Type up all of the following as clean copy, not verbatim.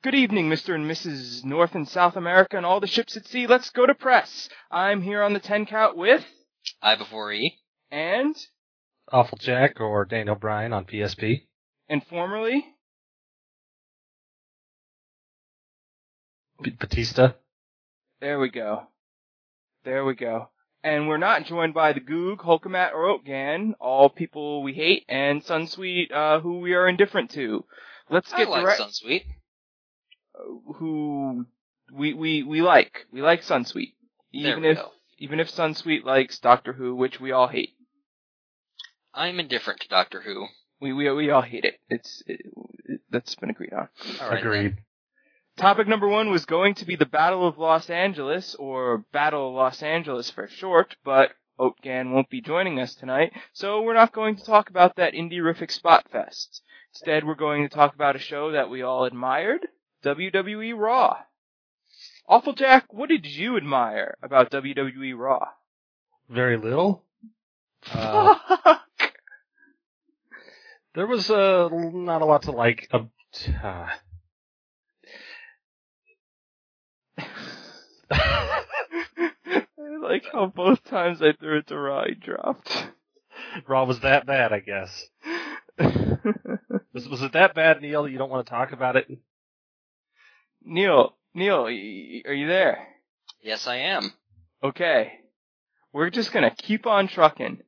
Good evening, Mr. and Mrs. North and South America and all the ships at sea. Let's go to press. I'm here on the 10 count with... I before E. And... Awful Jack or Dane O'Brien on PSP. And formerly... Batista. There we go. There we go. And we're not joined by the Goog, Hulkamat, or Oatgan, all people we hate, and Sunsweet, who we are indifferent to. Let's get Sunsweet. Who we like. We like Sunsweet. Even if Sunsweet likes Doctor Who, which we all hate. I'm indifferent to Doctor Who. We all hate it. That's been agreed on. All right, agreed. Then. Topic number one was going to be the Battle of Los Angeles, or Battle of Los Angeles for short, but Oatgan won't be joining us tonight, so we're not going to talk about that indie-rific spot fest. Instead, we're going to talk about a show that we all admired, WWE Raw. Awful Jack, what did you admire about WWE Raw? Very little. Fuck! There was not a lot to like. I like how both times I threw it to Raw, he dropped. Raw was that bad, I guess. Was it that bad, Neil? You don't want to talk about it? Neil, are you there? Yes, I am. Okay. We're just going to keep on trucking.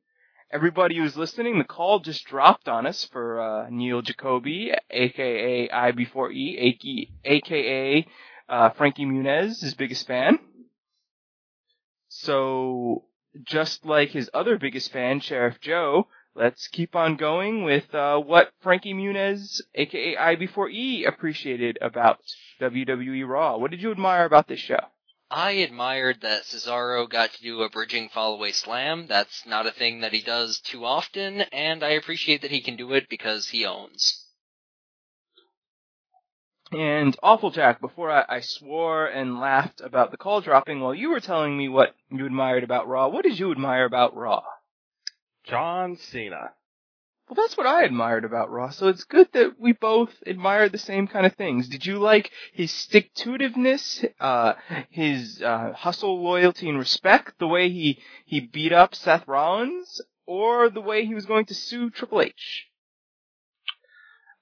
Everybody who's listening, the call just dropped on us for Neil Jacoby, a.k.a. I4E, a.k.a. Frankie Muniz, his biggest fan. So, just like his other biggest fan, Sheriff Joe, let's keep on going with what Frankie Muniz, a.k.a. I4E, appreciated about WWE Raw. What did you admire about this show? I admired that Cesaro got to do a bridging fallaway slam. That's not a thing that he does too often, and I appreciate that he can do it because he owns. And Awful Jack, before I swore and laughed about the call dropping while you were telling me what you admired about Raw, what did you admire about Raw? John Cena. Well, that's what I admired about Raw, so it's good that we both admired the same kind of things. Did you like his stick-to-itiveness, his hustle, loyalty, and respect, the way he beat up Seth Rollins, or the way he was going to sue Triple H?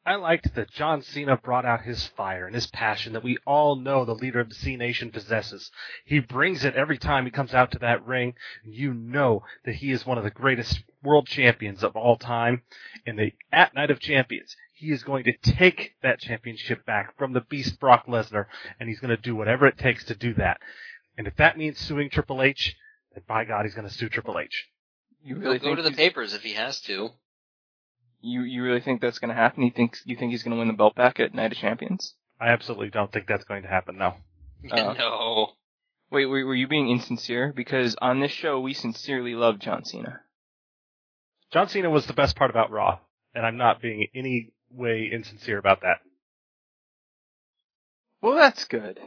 I liked that John Cena brought out his fire and his passion that we all know the leader of the C Nation possesses. He brings it every time he comes out to that ring, and you know that he is one of the greatest world champions of all time. And at Night of Champions, he is going to take that championship back from the beast Brock Lesnar, and he's going to do whatever it takes to do that. And if that means suing Triple H, then by God, he's going to sue Triple H. You really He'll go to the papers if he has to. You really think that's going to happen? You think he's going to win the belt back at Night of Champions? I absolutely don't think that's going to happen, no. No. Wait, were you being insincere? Because on this show, we sincerely love John Cena. John Cena was the best part about Raw, and I'm not being in any way insincere about that. Well, that's good.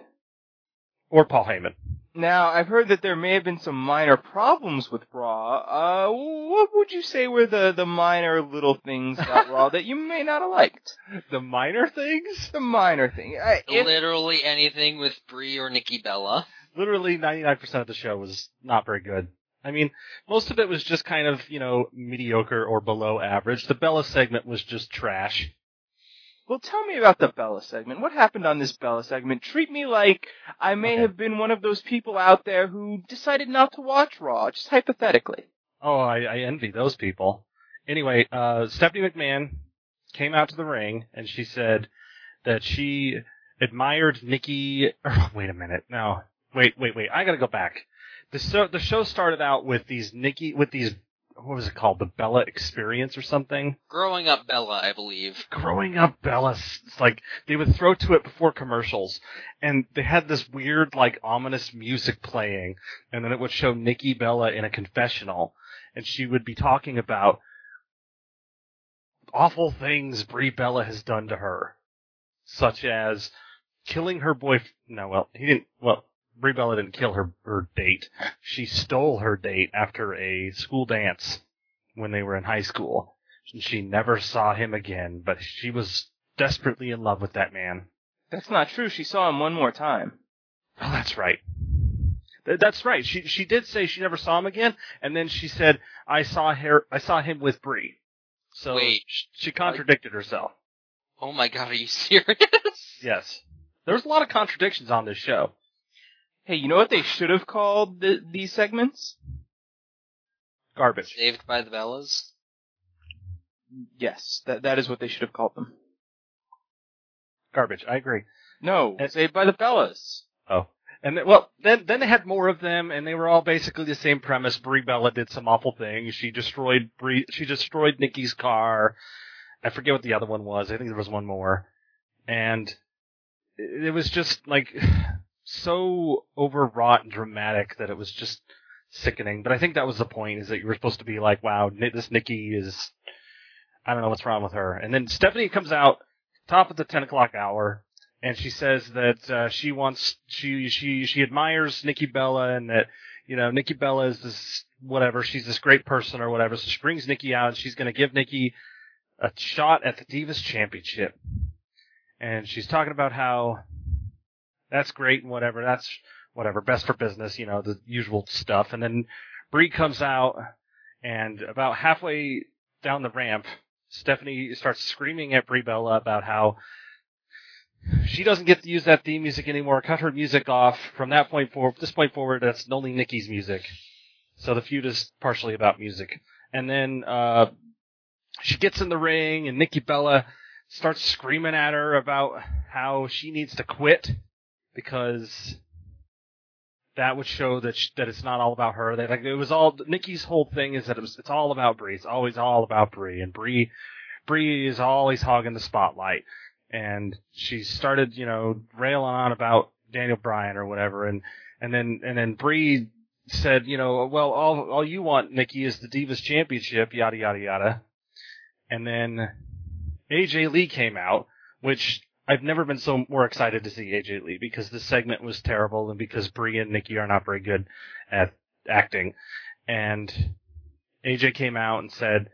Or Paul Heyman. Now, I've heard that there may have been some minor problems with Raw. What would you say were the minor little things about Raw that you may not have liked? The minor things? The minor thing. Literally anything with Brie or Nikki Bella. Literally 99% of the show was not very good. I mean, most of it was just kind of, mediocre or below average. The Bella segment was just trash. Well, tell me about the Bella segment. What happened on this Bella segment? Treat me like I may have been one of those people out there who decided not to watch Raw, just hypothetically. Oh, I envy those people. Anyway, Stephanie McMahon came out to the ring, and she said that she admired Nikki... Oh, wait a minute. No. Wait. I gotta go back. The show started out with these... What was it called? The Bella Experience or something? Growing Up Bella, I believe. Growing Up Bella. It's like they would throw to it before commercials, and they had this weird, ominous music playing, and then it would show Nikki Bella in a confessional, and she would be talking about awful things Brie Bella has done to her, such as killing her boyfriend. No, well, he didn't. Well. Brie Bella didn't kill her date. She stole her date after a school dance when they were in high school. She never saw him again, but she was desperately in love with that man. That's not true. She saw him one more time. Oh, that's right. That's right. She did say she never saw him again, and then she said, I saw him with Brie. So wait, she contradicted herself. Oh my God, are you serious? Yes. There's a lot of contradictions on this show. Hey, you know what they should have called these segments? Garbage. Saved by the Bellas? Yes, that is what they should have called them. Garbage, I agree. No, Saved by the Bellas. Oh. And then they had more of them, and they were all basically the same premise. Brie Bella did some awful thing. She destroyed Nikki's car. I forget what the other one was. I think there was one more. And it was just, like, so overwrought and dramatic that it was just sickening. But I think that was the point, is that you were supposed to be like, wow, this Nikki is... I don't know what's wrong with her. And then Stephanie comes out, top of the 10 o'clock hour, and she says that she admires Nikki Bella, and that, you know, Nikki Bella is this, whatever, she's this great person or whatever. So she brings Nikki out, and she's going to give Nikki a shot at the Divas Championship. And she's talking about how that's great and whatever, that's whatever, best for business, you know, the usual stuff. And then Brie comes out, and about halfway down the ramp, Stephanie starts screaming at Brie Bella about how she doesn't get to use that theme music anymore. Cut her music off. From that point forward, that's only Nikki's music. So the feud is partially about music. And then she gets in the ring, and Nikki Bella starts screaming at her about how she needs to quit because that would show that it's not all about her. Nikki's whole thing is that it's all about Brie. It's always all about Brie, and Brie is always hogging the spotlight. And she started, you know, railing on about Daniel Bryan or whatever, and then Brie said, you know, well, all you want, Nikki, is the Divas Championship, yada yada yada. And then AJ Lee came out, which I've never been so more excited to see AJ Lee, because this segment was terrible and because Brie and Nikki are not very good at acting. And AJ came out and said,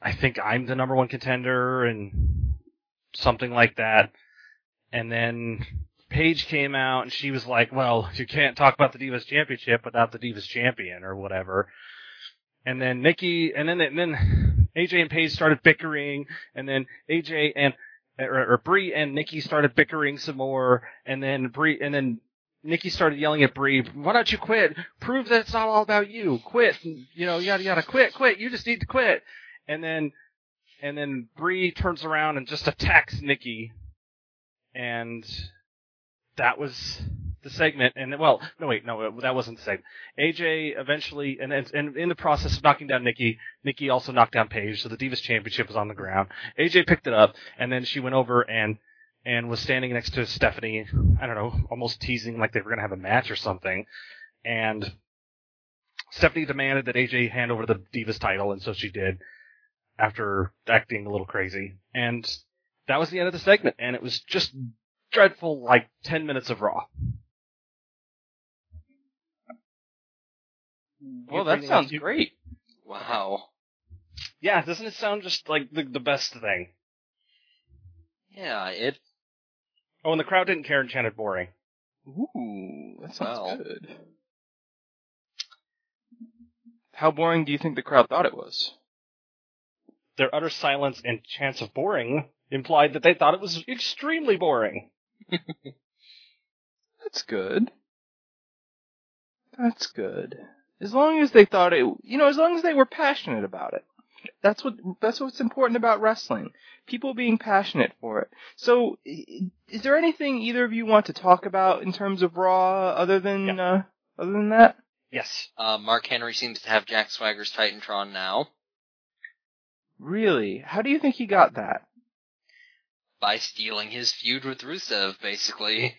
I think I'm the number one contender and something like that. And then Paige came out and she was like, well, you can't talk about the Divas Championship without the Divas Champion or whatever. And then AJ and Paige started bickering, and then Brie and Nikki started bickering some more, and then Nikki started yelling at Brie, why don't you quit? Prove that it's not all about you. Quit, you know, yada yada. Quit. You just need to quit. And then Brie turns around and just attacks Nikki, and that was the segment. And well, no, wait, no, that wasn't the segment. AJ eventually, and in the process of knocking down Nikki, Nikki also knocked down Paige, so the Divas Championship was on the ground. AJ picked it up, and then she went over and was standing next to Stephanie, I don't know, almost teasing like they were going to have a match or something. And Stephanie demanded that AJ hand over the Divas title, and so she did, after acting a little crazy. And that was the end of the segment, and it was just dreadful, like 10 minutes of Raw. Well, that sounds great. Wow. Yeah, doesn't it sound just like the best thing? Yeah, it... Oh, and the crowd didn't care and chanted boring. Ooh, that sounds good. How boring do you think the crowd thought it was? Their utter silence and chants of boring implied that they thought it was extremely boring. That's good. That's good. As long as they thought it, you know, as long as they were passionate about it. That's what's important about wrestling. People being passionate for it. So, is there anything either of you want to talk about in terms of Raw other than that? Yes. Mark Henry seems to have Jack Swagger's Titantron now. Really? How do you think he got that? By stealing his feud with Rusev, basically.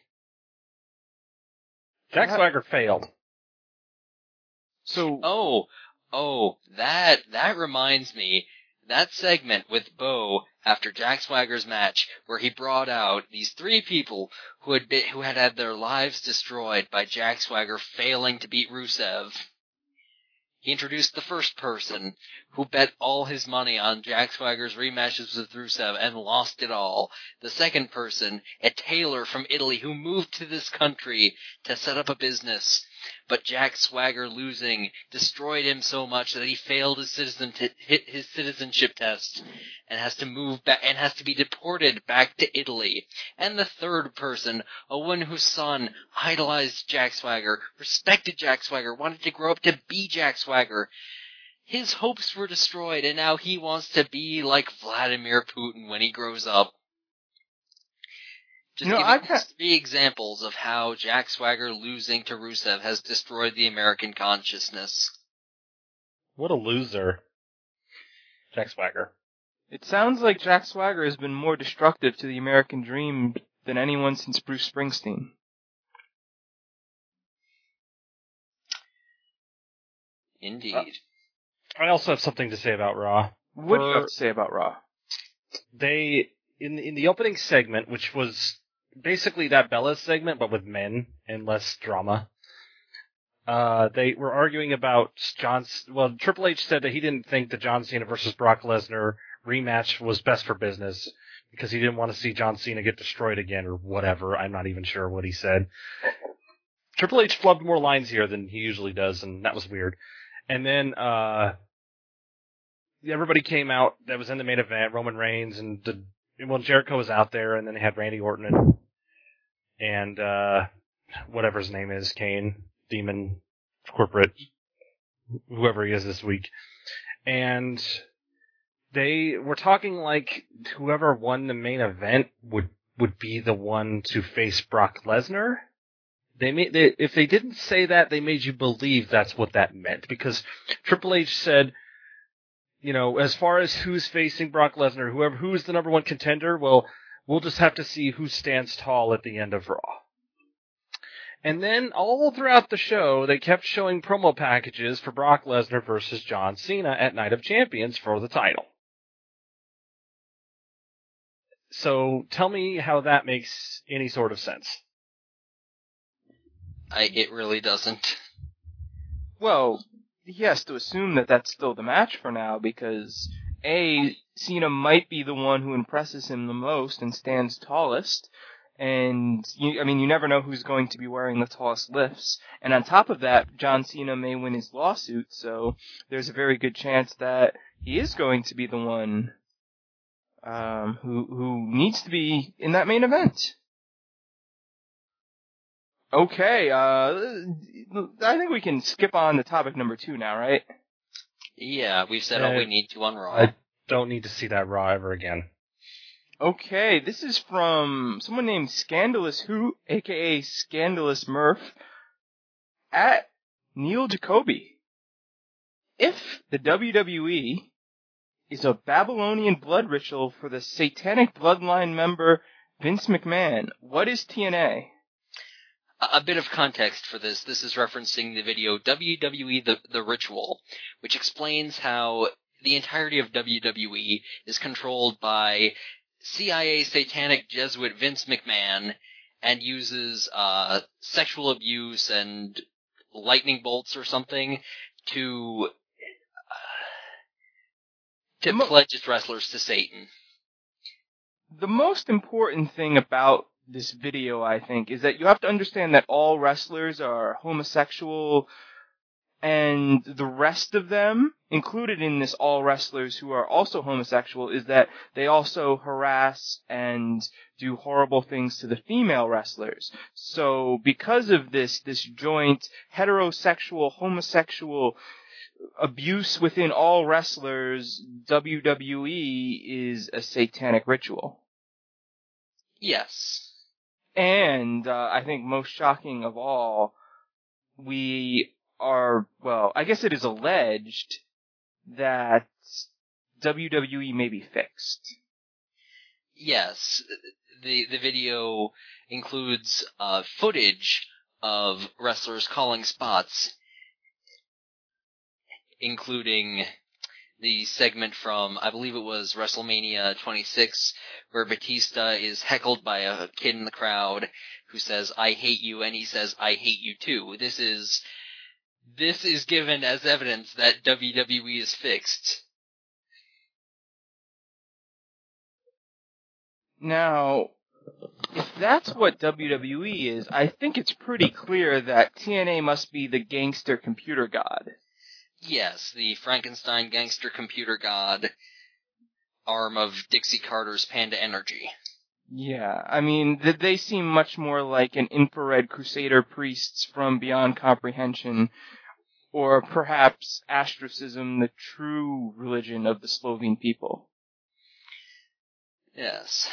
Jack Swagger failed. So... Oh, that reminds me. That segment with Bo after Jack Swagger's match, where he brought out these three people who had had their lives destroyed by Jack Swagger failing to beat Rusev. He introduced the first person who bet all his money on Jack Swagger's rematches with Rusev and lost it all. The second person, a tailor from Italy who moved to this country to set up a business, but Jack Swagger losing destroyed him so much that he failed his citizenship test and has to move back and has to be deported back to Italy. And the third person, a woman whose son idolized Jack Swagger, respected Jack Swagger, wanted to grow up to be Jack Swagger. His hopes were destroyed, and now he wants to be like Vladimir Putin when he grows up. Just three examples of how Jack Swagger losing to Rusev has destroyed the American consciousness. What a loser. Jack Swagger. It sounds like Jack Swagger has been more destructive to the American dream than anyone since Bruce Springsteen. Indeed. I also have something to say about Raw. What do you have to say about Raw? They, in the opening segment, which was basically that Bella segment, but with men and less drama. They were arguing about Triple H said that he didn't think the John Cena versus Brock Lesnar rematch was best for business because he didn't want to see John Cena get destroyed again or whatever. I'm not even sure what he said. Triple H flubbed more lines here than he usually does, and that was weird. And then everybody came out that was in the main event, Roman Reigns and Jericho was out there, and then they had Randy Orton and whatever his name is, Kane, Demon, Corporate, whoever he is this week. And they were talking like whoever won the main event would be the one to face Brock Lesnar. If they didn't say that, they made you believe that's what that meant, because Triple H said, you know, as far as who's facing Brock Lesnar, who's the number one contender, well, we'll just have to see who stands tall at the end of Raw. And then all throughout the show, they kept showing promo packages for Brock Lesnar versus John Cena at Night of Champions for the title. So tell me how that makes any sort of sense. It really doesn't. Well, he has to assume that that's still the match for now, because A, Cena might be the one who impresses him the most and stands tallest, and you never know who's going to be wearing the tallest lifts, and on top of that, John Cena may win his lawsuit, so there's a very good chance that he is going to be the one who needs to be in that main event. Okay, I think we can skip on to topic number 2 now, right? Yeah, we've said all we need to on Raw. I don't need to see that Raw ever again. Okay, this is from someone named Scandalous Who, a.k.a. Scandalous Murph, at Neil Jacoby. If the WWE is a Babylonian blood ritual for the Satanic Bloodline member Vince McMahon, what is TNA? A bit of context for this. This is referencing the video WWE The Ritual, which explains how the entirety of WWE is controlled by CIA satanic Jesuit Vince McMahon and uses sexual abuse and lightning bolts or something to pledge its wrestlers to Satan. The most important thing about this video, I think, is that you have to understand that all wrestlers are homosexual, and the rest of them, included in this all wrestlers who are also homosexual, is that they also harass and do horrible things to the female wrestlers. So because of this joint heterosexual, homosexual abuse within all wrestlers, WWE is a satanic ritual. Yes. And I think most shocking of all, I guess it is alleged that WWE may be fixed. Yes, the video includes footage of wrestlers calling spots, including the segment from, I believe it was WrestleMania 26, where Batista is heckled by a kid in the crowd who says, "I hate you," and he says, "I hate you too." This is This is given as evidence that WWE is fixed. Now, if that's what WWE is, I think it's pretty clear that TNA must be the gangster computer god. Yes, the Frankenstein gangster computer god arm of Dixie Carter's Panda Energy. Yeah, I mean, they seem much more like an infrared crusader priests from beyond comprehension, or perhaps astracism, the true religion of the Slovene people. Yes.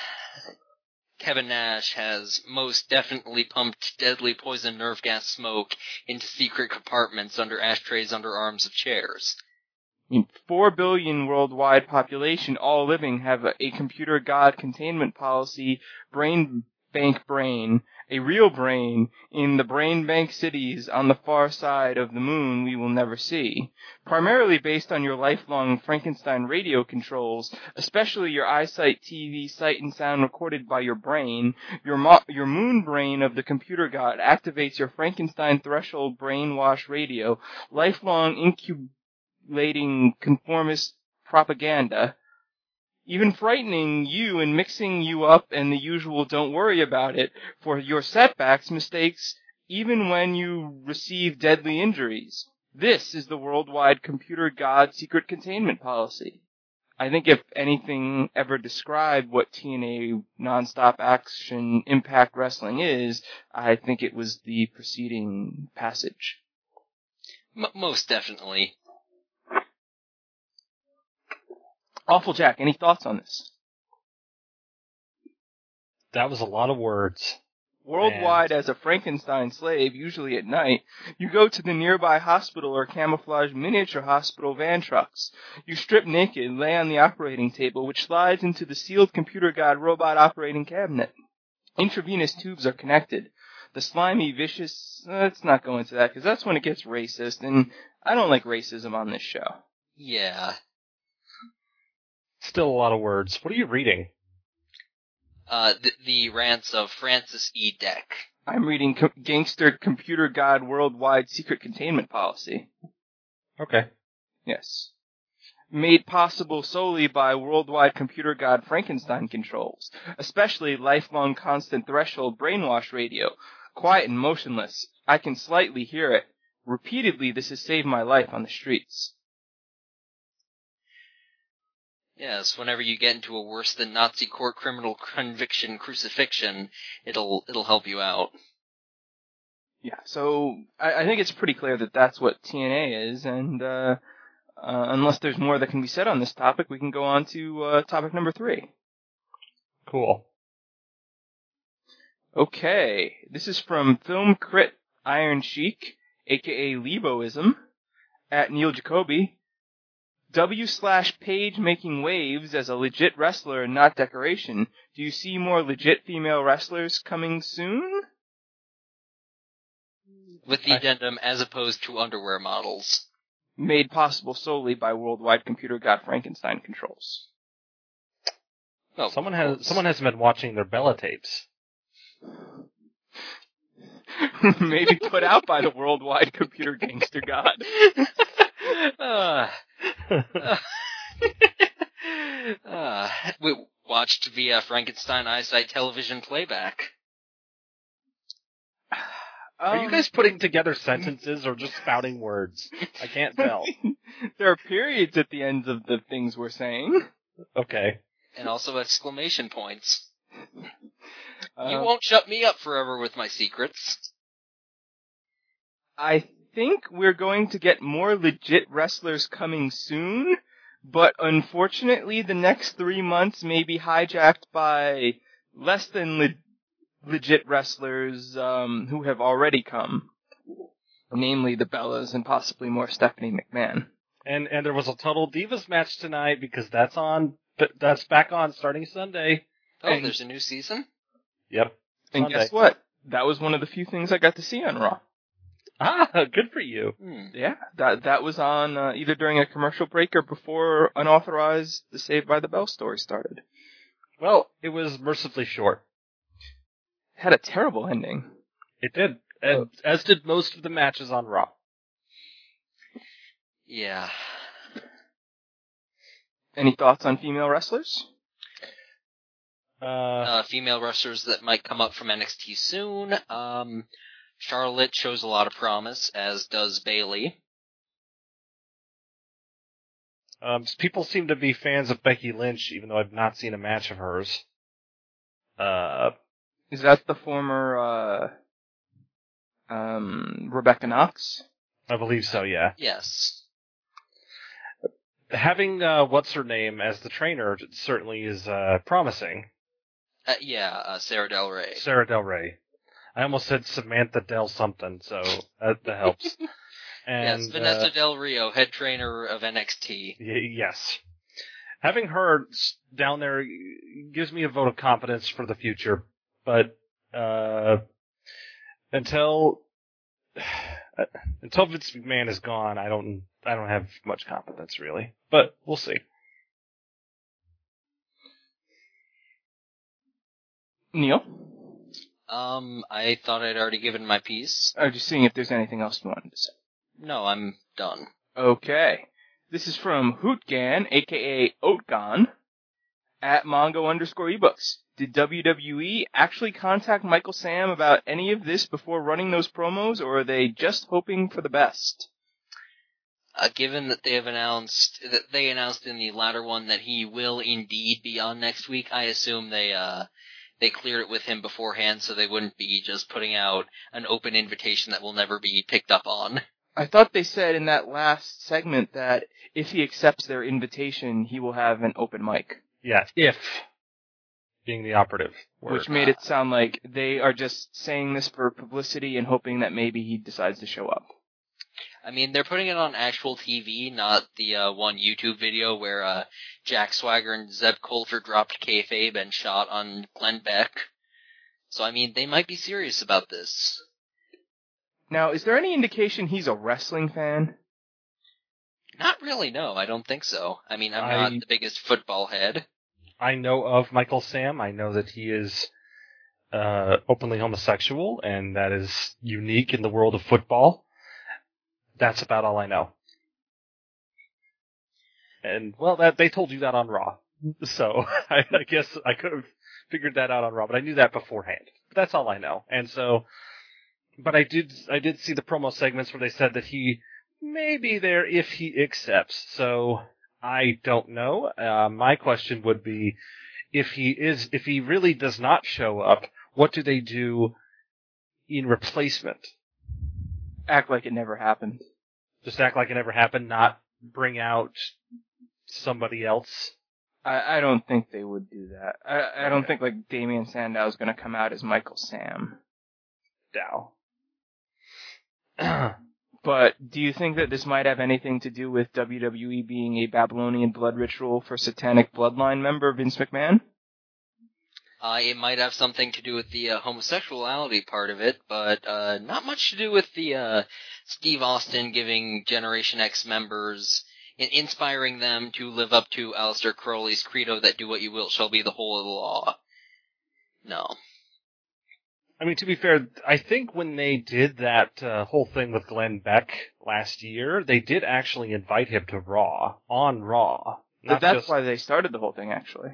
Kevin Nash has most definitely pumped deadly poison nerve gas smoke into secret compartments under ashtrays under arms of chairs. I mean, 4 billion worldwide population, all living, have a computer god containment policy, brain bank brain, a real brain, in the brain bank cities on the far side of the moon we will never see. Primarily based on your lifelong Frankenstein radio controls, especially your eyesight, TV, sight, and sound recorded by your brain, your moon brain of the computer god activates your Frankenstein threshold brainwash radio, lifelong incubating conformist propaganda, even frightening you and mixing you up and the usual don't worry about it for your setbacks, mistakes, even when you receive deadly injuries. This is the worldwide computer god secret containment policy. I think if anything ever described what TNA nonstop action Impact Wrestling is, I think it was the preceding passage. Most definitely. Awful Jack, any thoughts on this? That was a lot of words. Worldwide, as a Frankenstein slave, usually at night, you go to the nearby hospital or camouflage miniature hospital van trucks. You strip naked, lay on the operating table, which slides into the sealed computer god robot operating cabinet. Intravenous tubes are connected. The slimy, vicious... Let's not go into that, because that's when it gets racist, and I don't like racism on this show. Yeah. Still a lot of words. What are you reading? The rants of Francis E. Deck. I'm reading Gangster Computer God Worldwide Secret Containment Policy. Okay. Yes. Made possible solely by worldwide computer god Frankenstein controls, especially lifelong constant threshold brainwash radio. Quiet and motionless. I can slightly hear it. Repeatedly, this has saved my life on the streets. Yes, whenever you get into a worse than Nazi court criminal conviction crucifixion, it'll help you out. Yeah, so I think it's pretty clear that that's what TNA is, and unless there's more that can be said on this topic, we can go on to topic number 3. Cool. Okay, this is from Film Crit Iron Sheik, aka Leboism, at Neil Jacoby. W/Paige making waves as a legit wrestler and not decoration. Do you see more legit female wrestlers coming soon? With the addendum, as opposed to underwear models. Made possible solely by worldwide computer god Frankenstein controls. Well, someone hasn't been watching their Bella tapes. Maybe put out by the worldwide computer gangster god. We watched via Frankenstein Eyesight television playback. Are you guys putting together sentences or just spouting words? I can't tell. There are periods at the ends of the things we're saying. Okay. And also exclamation points. You won't shut me up forever with my secrets. I think we're going to get more legit wrestlers coming soon, but unfortunately the next 3 months may be hijacked by less than legit wrestlers who have already come, namely the Bellas and possibly more Stephanie McMahon. And there was a Total Divas match tonight because that's back on starting Sunday. Oh, and there's a new season? Yep. And Sunday. Guess what? That was one of the few things I got to see on Raw. Ah, good for you. Yeah, that was on either during a commercial break or before unauthorized The Saved by the Bell story started. Well, it was mercifully short. Had a terrible ending. It did, as did most of the matches on Raw. Yeah. Any thoughts on female wrestlers? Female wrestlers that might come up from NXT soon. Charlotte shows a lot of promise, as does Bayley. People seem to be fans of Becky Lynch, even though I've not seen a match of hers. Is that the former Rebecca Knox? I believe so, yeah. Yes. Having what's-her-name as the trainer certainly is promising. Sarah Del Rey. Sarah Del Rey. I almost said Samantha Del something, so that helps. And, yes, Vanessa Del Rio, head trainer of NXT. Yes. Having her down there gives me a vote of confidence for the future, but until Vince McMahon is gone, I don't have much confidence really. But we'll see. Neil? I thought I'd already given my piece. I was just seeing if there's anything else you wanted to say. No, I'm done. Okay. This is from Hootgan, a.k.a. Oatgon, at Mongo_ebooks. Did WWE actually contact Michael Sam about any of this before running those promos, or are they just hoping for the best? Given that they announced in the latter one that he will indeed be on next week, I assume they cleared it with him beforehand so they wouldn't be just putting out an open invitation that will never be picked up on. I thought they said in that last segment that if he accepts their invitation, he will have an open mic. Yeah, if being the operative word. Which made it sound like they are just saying this for publicity and hoping that maybe he decides to show up. I mean, they're putting it on actual TV, not the one YouTube video where Jack Swagger and Zeb Coulter dropped kayfabe and shot on Glenn Beck. So, I mean, they might be serious about this. Now, is there any indication he's a wrestling fan? Not really, no. I don't think so. I mean, I'm not the biggest football head. I know of Michael Sam. I know that he is openly homosexual, and that is unique in the world of football. That's about all I know. And, well, they told you that on Raw. So, I guess I could have figured that out on Raw, but I knew that beforehand. But that's all I know. And so... But I did see the promo segments where they said that he may be there if he accepts. So I don't know. My question would be, if he really does not show up, what do they do in replacement? Act like it never happened. Just act like it never happened. Not bring out somebody else. I don't think they would do that. I don't think like Damian Sandow is going to come out as Michael Sam. Dow. But do you think that this might have anything to do with WWE being a Babylonian blood ritual for satanic bloodline member Vince McMahon? It might have something to do with the homosexuality part of it, but not much to do with the Steve Austin giving Generation X members and inspiring them to live up to Aleister Crowley's credo that do what you will shall be the whole of the law. No. I mean, to be fair, I think when they did that whole thing with Glenn Beck last year, they did actually invite him to Raw, on Raw. But that's why they started the whole thing, actually.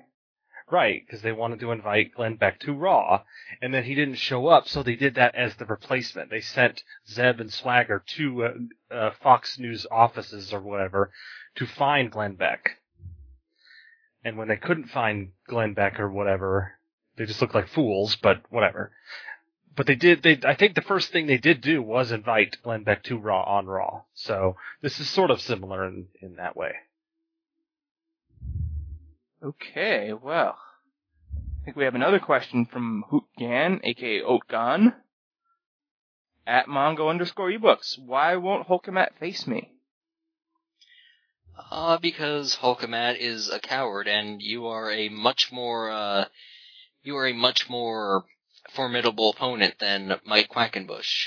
Right, because they wanted to invite Glenn Beck to Raw, and then he didn't show up, so they did that as the replacement. They sent Zeb and Swagger to Fox News offices or whatever to find Glenn Beck. And when they couldn't find Glenn Beck or whatever, they just looked like fools, but whatever. But I think the first thing they did do was invite Glenn Beck to Raw on Raw. So this is sort of similar in that way. Okay, well, I think we have another question from Hootgan, a.k.a. Oatgon, at Mongo_ebooks. Why won't Hulkamat face me? Because Hulkamat is a coward, and you are a much more formidable opponent than Mike Quackenbush.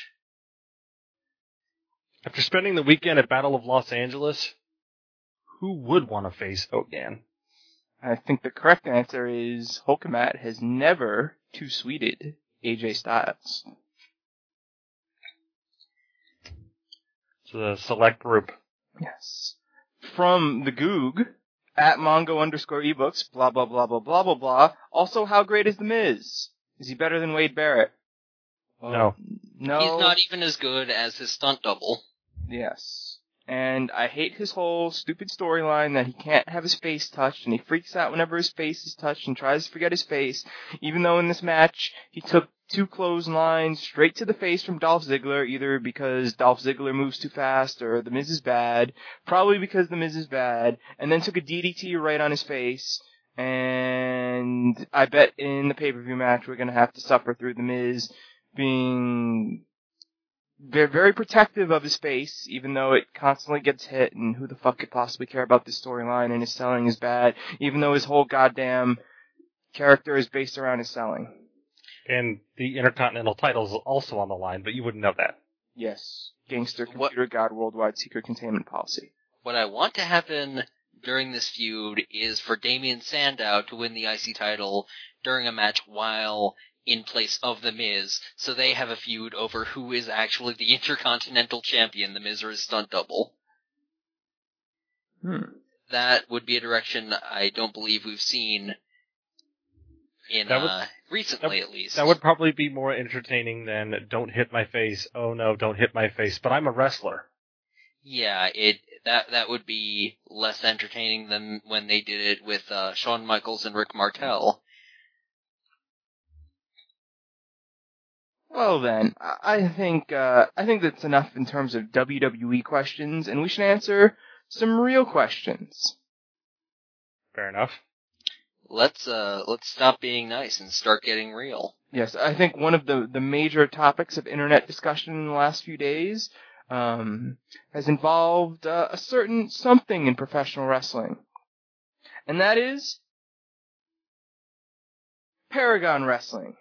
After spending the weekend at Battle of Los Angeles, who would want to face Oatgan? I think the correct answer is Hulkamat has never two-sweeted AJ Styles. It's a select group. Yes. From the Goog, at Mongo_ebooks, blah, blah, blah, blah, blah, blah, blah. Also, how great is The Miz? Is he better than Wade Barrett? No. No. He's not even as good as his stunt double. Yes. And I hate his whole stupid storyline that he can't have his face touched, and he freaks out whenever his face is touched and tries to forget his face, even though in this match he took 2 clotheslines straight to the face from Dolph Ziggler, either because Dolph Ziggler moves too fast or The Miz is bad, probably because The Miz is bad, and then took a DDT right on his face, and I bet in the pay-per-view match we're going to have to suffer through The Miz being... They're very protective of his face, even though it constantly gets hit, and who the fuck could possibly care about this storyline, and his selling is bad, even though his whole goddamn character is based around his selling. And the Intercontinental title is also on the line, but you wouldn't know that. Yes. Gangster, computer, god, worldwide secret containment policy. What I want to happen during this feud is for Damian Sandow to win the IC title during a match while... in place of The Miz, so they have a feud over who is actually the Intercontinental Champion, The Miz or his stunt double. That would be a direction I don't believe we've seen in recently, at least. That would probably be more entertaining than "Don't hit my face." Oh no, don't hit my face! But I'm a wrestler. Yeah, that would be less entertaining than when they did it with Shawn Michaels and Rick Martel. Well then, I think that's enough in terms of WWE questions, and we should answer some real questions. Fair enough. Let's stop being nice and start getting real. Yes, I think one of the major topics of internet discussion in the last few days has involved a certain something in professional wrestling, and that is Paragon Wrestling.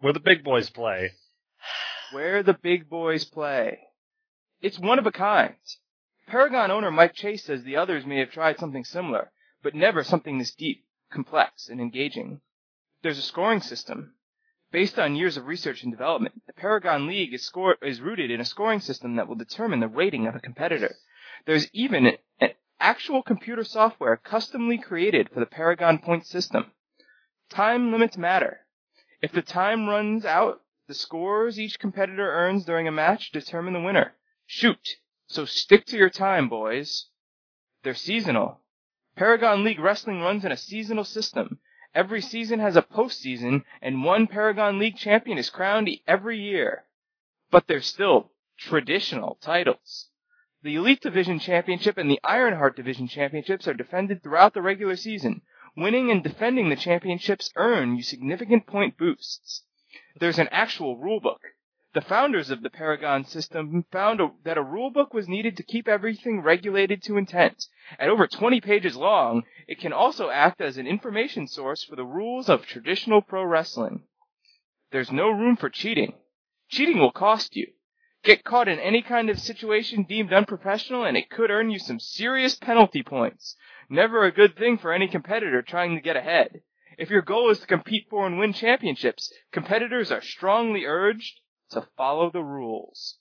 Where the big boys play. Where the big boys play. It's one of a kind. Paragon owner Mike Chase says the others may have tried something similar, but never something this deep, complex, and engaging. There's a scoring system. Based on years of research and development, the Paragon League is rooted in a scoring system that will determine the rating of a competitor. There's even an actual computer software customly created for the Paragon point system. Time limits matter. If the time runs out, the scores each competitor earns during a match determine the winner. Shoot. So stick to your time, boys. They're seasonal. Paragon League Wrestling runs in a seasonal system. Every season has a postseason, and one Paragon League champion is crowned every year. But they're still traditional titles. The Elite Division Championship and the Ironheart Division Championships are defended throughout the regular season. Winning and defending the championships earn you significant point boosts. There's an actual rulebook. The founders of the Paragon system found that a rulebook was needed to keep everything regulated to intent. At over 20 pages long, it can also act as an information source for the rules of traditional pro wrestling. There's no room for cheating. Cheating will cost you. Get caught in any kind of situation deemed unprofessional, and it could earn you some serious penalty points. Never a good thing for any competitor trying to get ahead. If your goal is to compete for and win championships, competitors are strongly urged to follow the rules.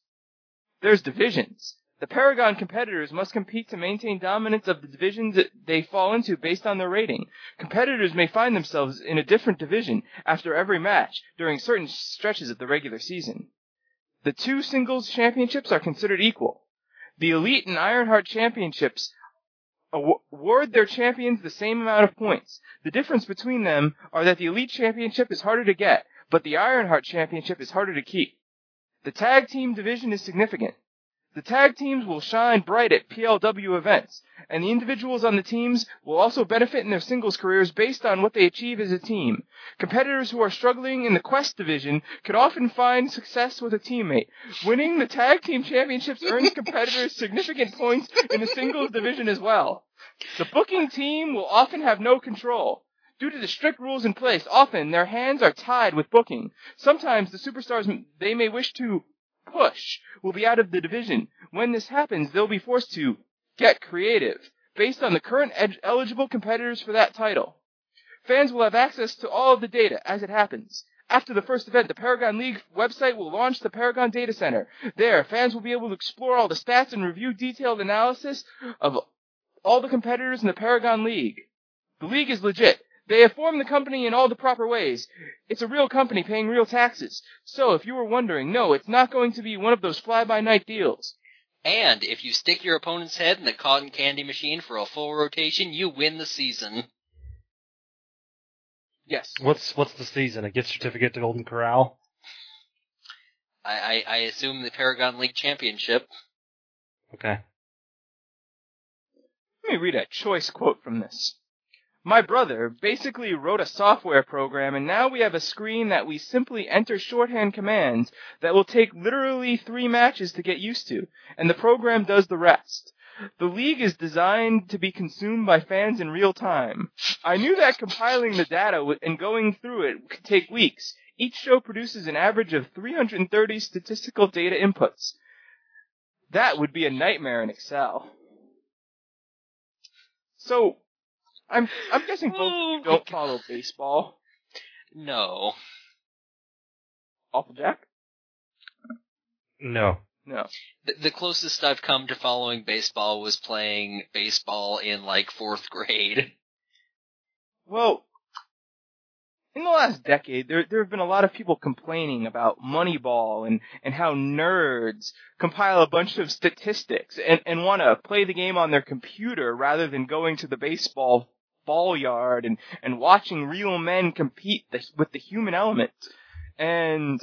There's divisions. The Paragon competitors must compete to maintain dominance of the divisions that they fall into based on their rating. Competitors may find themselves in a different division after every match during certain stretches of the regular season. The 2 singles championships are considered equal. The Elite and Ironheart championships award their champions the same amount of points. The difference between them are that the Elite Championship is harder to get, but the Ironheart Championship is harder to keep. The tag team division is significant. The tag teams will shine bright at PLW events, and the individuals on the teams will also benefit in their singles careers based on what they achieve as a team. Competitors who are struggling in the Quest division could often find success with a teammate. Winning the tag team championships earns competitors significant points in the singles division as well. The booking team will often have no control. Due to the strict rules in place, often their hands are tied with booking. Sometimes the superstars they may wish to push will be out of the division. When this happens, they'll be forced to get creative, based on the current eligible competitors for that title. Fans will have access to all of the data as it happens. After the first event, the Paragon League website will launch the Paragon Data Center. There, fans will be able to explore all the stats and review detailed analysis of all the competitors in the Paragon League. The league is legit. They have formed the company in all the proper ways. It's a real company paying real taxes. So, if you were wondering, no, it's not going to be one of those fly-by-night deals. And if you stick your opponent's head in the cotton candy machine for a full rotation, you win the season. Yes. What's the season? A gift certificate to Golden Corral? I assume the Paragon League Championship. Okay. Let me read a choice quote from this. My brother basically wrote a software program, and now we have a screen that we simply enter shorthand commands that will take literally 3 matches to get used to, and the program does the rest. The league is designed to be consumed by fans in real time. I knew that compiling the data and going through it could take weeks. Each show produces an average of 330 statistical data inputs. That would be a nightmare in Excel. So... I'm guessing both of you don't follow baseball. No. Awful Jack? No. The closest I've come to following baseball was playing baseball in, like, 4th grade. Well, in the last decade, there have been a lot of people complaining about Moneyball and how nerds compile a bunch of statistics and want to play the game on their computer rather than going to the baseball ball yard and watching real men compete with the human element. And,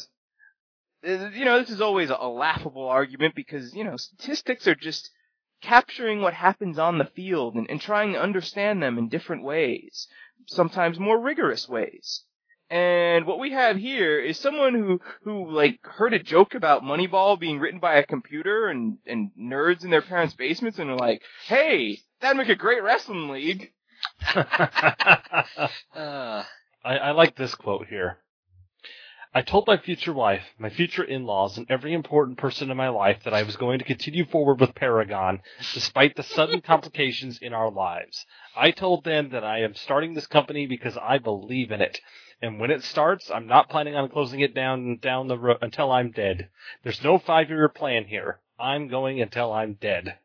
you know, this is always a laughable argument because, you know, statistics are just capturing what happens on the field and trying to understand them in different ways. Sometimes more rigorous ways. And what we have here is someone who like heard a joke about Moneyball being written by a computer and nerds in their parents' basements and are like, hey, that'd make a great wrestling league. I like this quote here. I told my future wife, my future in-laws, and every important person in my life that I was going to continue forward with Paragon, despite the sudden complications in our lives. I told them that I am starting this company because I believe in it. And when it starts, I'm not planning on closing it down the road until I'm dead. There's no 5-year plan here. I'm going until I'm dead.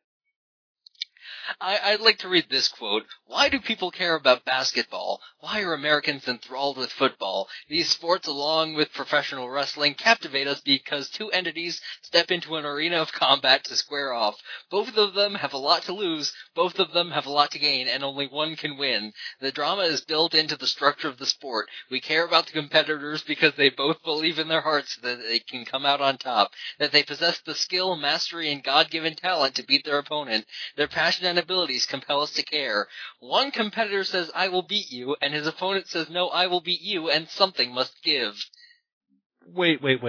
I'd like to read this quote. Why do people care about basketball? Why are Americans enthralled with football? These sports, along with professional wrestling, captivate us because two entities step into an arena of combat to square off. Both of them have a lot to lose, both of them have a lot to gain, and only one can win. The drama is built into the structure of the sport. We care about the competitors because they both believe in their hearts that they can come out on top, that they possess the skill, mastery, and God-given talent to beat their opponent. Their passion and abilities compel us to care. One competitor says, I will beat you, and his opponent says, no, I will beat you, and something must give. Wait. I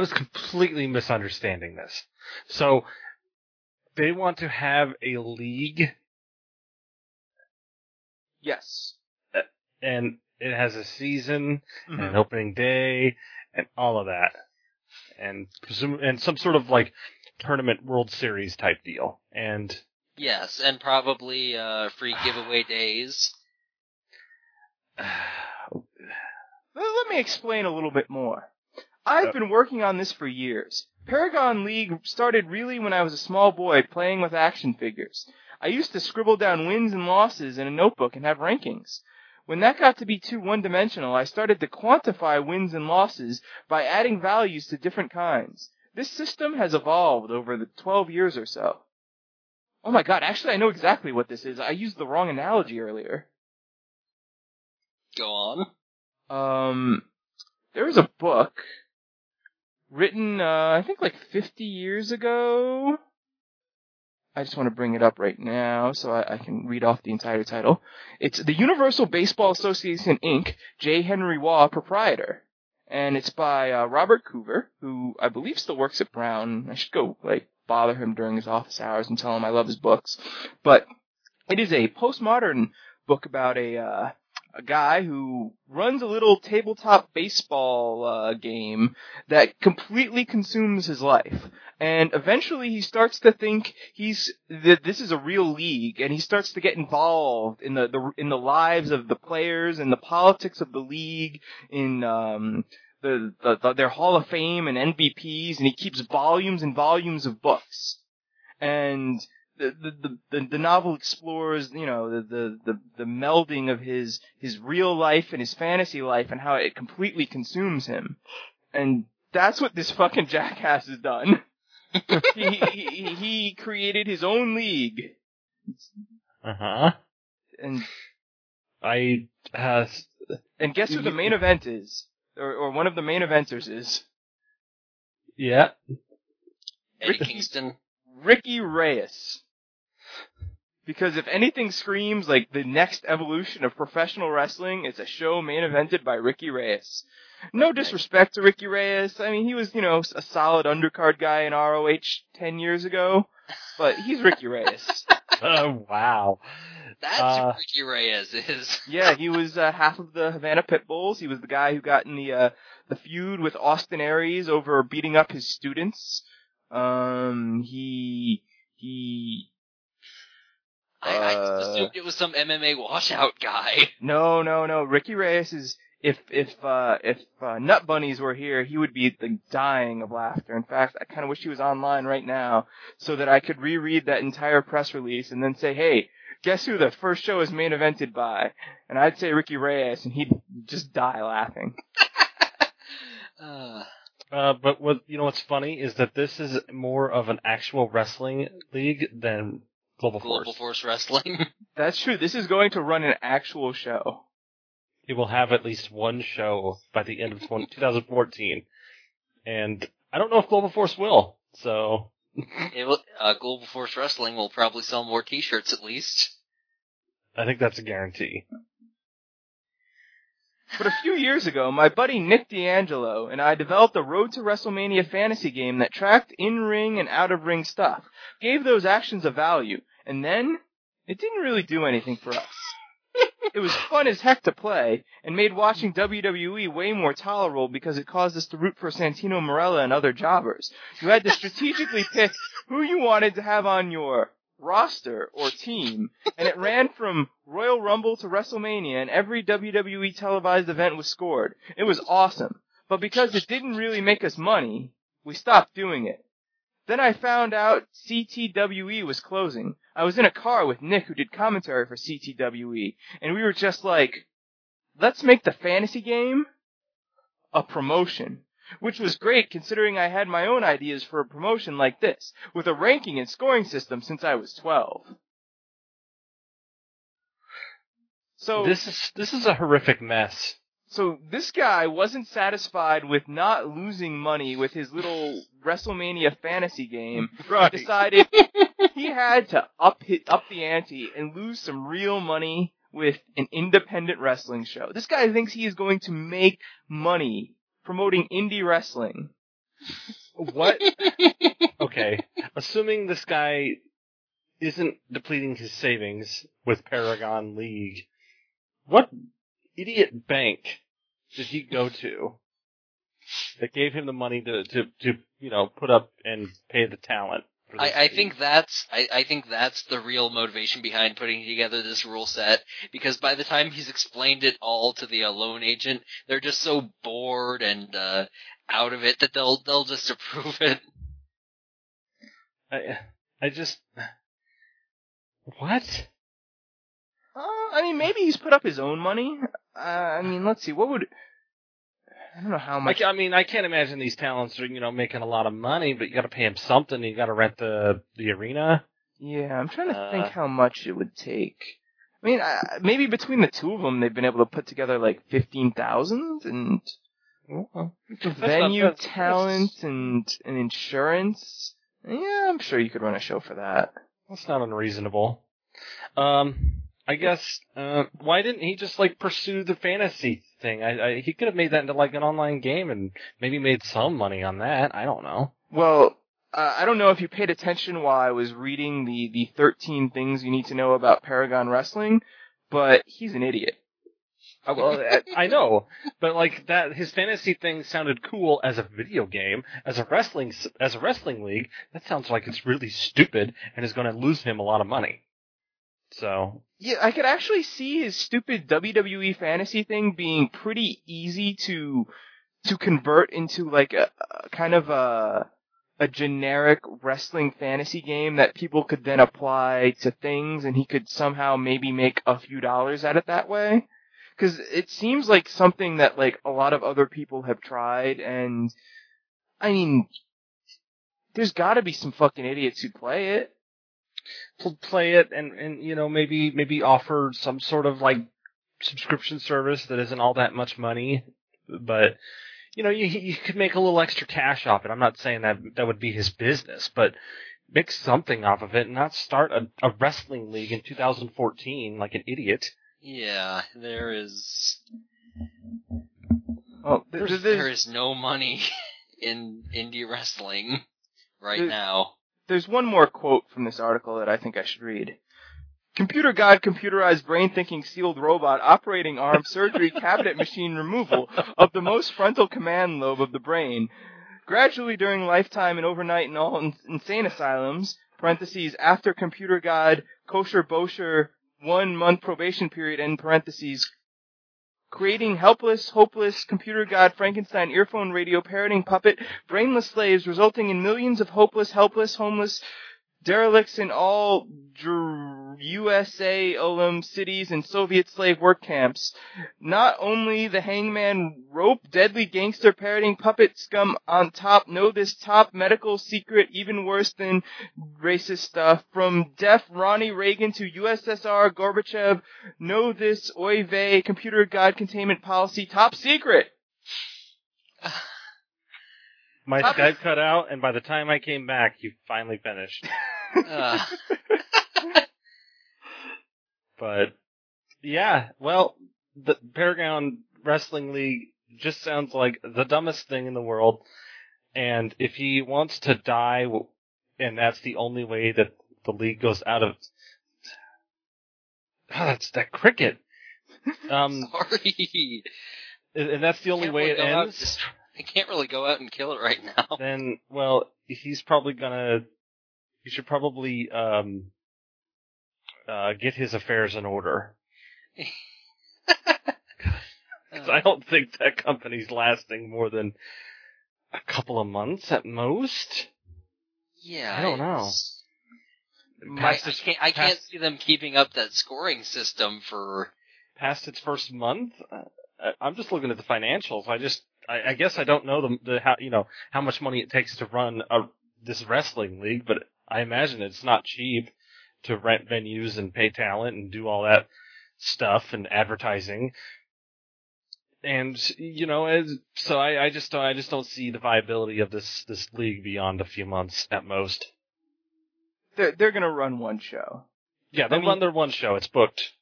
was completely misunderstanding this. So, they want to have a league? Yes. And it has a season, mm-hmm. and an opening day, and all of that. And some sort of, like, tournament World Series type deal. And yes, and probably free giveaway days. Let me explain a little bit more. I've been working on this for years. Paragon League started really when I was a small boy playing with action figures. I used to scribble down wins and losses in a notebook and have rankings. When that got to be too one-dimensional, I started to quantify wins and losses by adding values to different kinds. This system has evolved over the 12 years or so. Oh my god, actually I know exactly what this is. I used the wrong analogy earlier. Go on. There was a book written, I think like 50 years ago. I just want to bring it up right now so I can read off the entire title. It's The Universal Baseball Association, Inc., J. Henry Waugh, Proprietor. And it's by Robert Coover, who I believe still works at Brown. I should go, like, bother him during his office hours and tell him I love his books. But it is a postmodern book about a a guy who runs a little tabletop baseball game that completely consumes his life. And eventually he starts to think that this is a real league, and he starts to get involved in the lives of the players and the politics of the league, in their Hall of Fame and MVPs, and he keeps volumes and volumes of books. And the novel explores, you know, the melding of his real life and his fantasy life, and how it completely consumes him. And that's what this fucking jackass has done. He created his own league. Uh-huh. And guess who the main event is? Or one of the main eventers is? Yeah. Eddie Kingston. Ricky Reyes. Because if anything screams like the next evolution of professional wrestling, it's a show main evented by Ricky Reyes. No disrespect to Ricky Reyes. I mean, he was, you know, a solid undercard guy in ROH 10 years ago, but he's Ricky Reyes. Oh, wow. That's who Ricky Reyes is. Yeah, he was half of the Havana Pitbulls. He was the guy who got in the feud with Austin Aries over beating up his students. I just assumed it was some MMA washout guy. No. Ricky Reyes is... If Nut Bunnies were here, he would be dying of laughter. In fact, I kind of wish he was online right now so that I could reread that entire press release and then say, hey, guess who the first show is main evented by? And I'd say Ricky Reyes, and he'd just die laughing. But what's funny is that this is more of an actual wrestling league than Global Force Wrestling. That's true. This is going to run an actual show. It will have at least one show by the end of 2014. And I don't know if Global Force will, so... It will, Global Force Wrestling will probably sell more t-shirts at least. I think that's a guarantee. But a few years ago, my buddy Nick D'Angelo and I developed a Road to WrestleMania fantasy game that tracked in-ring and out-of-ring stuff, gave those actions a value, and then it didn't really do anything for us. It was fun as heck to play, and made watching WWE way more tolerable because it caused us to root for Santino Marella and other jobbers. You had to strategically pick who you wanted to have on your roster or team, and it ran from Royal Rumble to WrestleMania, and every WWE televised event was scored. It was awesome, but because it didn't really make us money, we stopped doing it. Then I found out CTWE was closing. I was in a car with Nick, who did commentary for CTWE, and we were just like, let's make the fantasy game a promotion, which was great considering I had my own ideas for a promotion like this, with a ranking and scoring system since I was 12. So this is a horrific mess. So this guy wasn't satisfied with not losing money with his little WrestleMania fantasy game. Right. Decided he had to up the ante and lose some real money with an independent wrestling show. This guy thinks he is going to make money promoting indie wrestling. What? Okay. Assuming this guy isn't depleting his savings with Paragon League, what idiot bank did he go to that gave him the money to put up and pay the talent? I think that's the real motivation behind putting together this rule set, because by the time he's explained it all to the loan agent, they're just so bored and out of it that they'll just approve it. What? I mean, maybe he's put up his own money. I mean, let's see. What would... I don't know how much... I can't imagine these talents are, making a lot of money, but you got to pay him something. You got to rent the arena. Yeah, I'm trying to think how much it would take. I mean, maybe between the two of them, they've been able to put together like $15,000 and venue talent and insurance. Yeah, I'm sure you could run a show for that. That's not unreasonable. I guess, why didn't he just, pursue the fantasy thing? He could have made that into, an online game and maybe made some money on that. I don't know. Well, I don't know if you paid attention while I was reading the 13 things you need to know about Paragon Wrestling, but he's an idiot. Well, I know, but like that, his fantasy thing sounded cool as a video game, as a wrestling league. That sounds like it's really stupid and is going to lose him a lot of money. So yeah, I could actually see his stupid WWE fantasy thing being pretty easy to convert into like a kind of a generic wrestling fantasy game that people could then apply to things, and he could somehow maybe make a few dollars at it that way. Because it seems like something that, like, a lot of other people have tried, and, I mean, there's gotta be some fucking idiots who play it, and you know, maybe offer some sort of, like, subscription service that isn't all that much money, but, you know, you could make a little extra cash off it. I'm not saying that would be his business, but make something off of it, and not start a wrestling league in 2014 like an idiot. Yeah, there is. Oh, there is no money in indie wrestling right now. There's one more quote from this article that I think I should read. Computer god, computerized brain thinking, sealed robot, operating arm, surgery, cabinet machine, removal of the most frontal command lobe of the brain. Gradually during lifetime and overnight in all insane asylums, parentheses, after computer god, kosher, bosher, 1 month probation period, end parentheses, creating helpless, hopeless, computer god, Frankenstein, earphone radio, parroting puppet, brainless slaves, resulting in millions of hopeless, helpless, homeless, derelicts in all USA, Olim, cities, and Soviet slave work camps. Not only the hangman, rope, deadly gangster, parroting puppet, scum on top, know this top, medical secret, even worse than racist stuff. From deaf Ronnie Reagan to USSR Gorbachev, know this, oy vey, computer god containment policy, top secret! My Skype cut out, and by the time I came back, you finally finished. But, yeah, well, the Paragon Wrestling League just sounds like the dumbest thing in the world, and if he wants to die, and that's the only way that the league goes out of... Oh, that's that cricket. Sorry. And that's the only way it ends... I can't really go out and kill it right now. Then, well, he's probably gonna... He should probably get his affairs in order. Because I don't think that company's lasting more than a couple of months at most. Yeah, I don't know. I can't see them keeping up that scoring system for... Past its first month? I'm just looking at the financials. I guess I don't know how much money it takes to run this wrestling league, but I imagine it's not cheap to rent venues and pay talent and do all that stuff and advertising. And you know, so I just don't see the viability of this league beyond a few months at most. They're gonna run one show. Yeah, they'll run their one show. It's booked.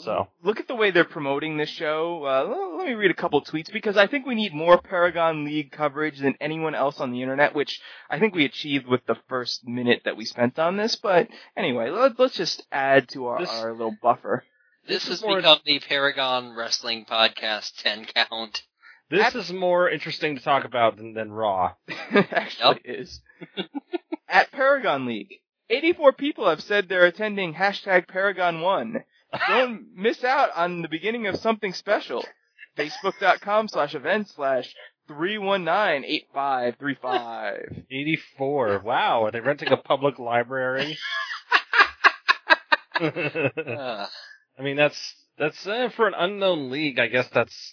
So look at the way they're promoting this show. Let me read a couple tweets, because I think we need more Paragon League coverage than anyone else on the internet, which I think we achieved with the first minute that we spent on this. But anyway, let's just add to our little buffer. This has become the Paragon Wrestling Podcast 10 count. This is more interesting to talk about than Raw. Actually it is. At Paragon League, 84 people have said they're attending #Paragon1. Don't miss out on the beginning of something special. Facebook.com/event/3198535. 84. Wow, are they renting a public library? I mean, that's for an unknown league. I guess that's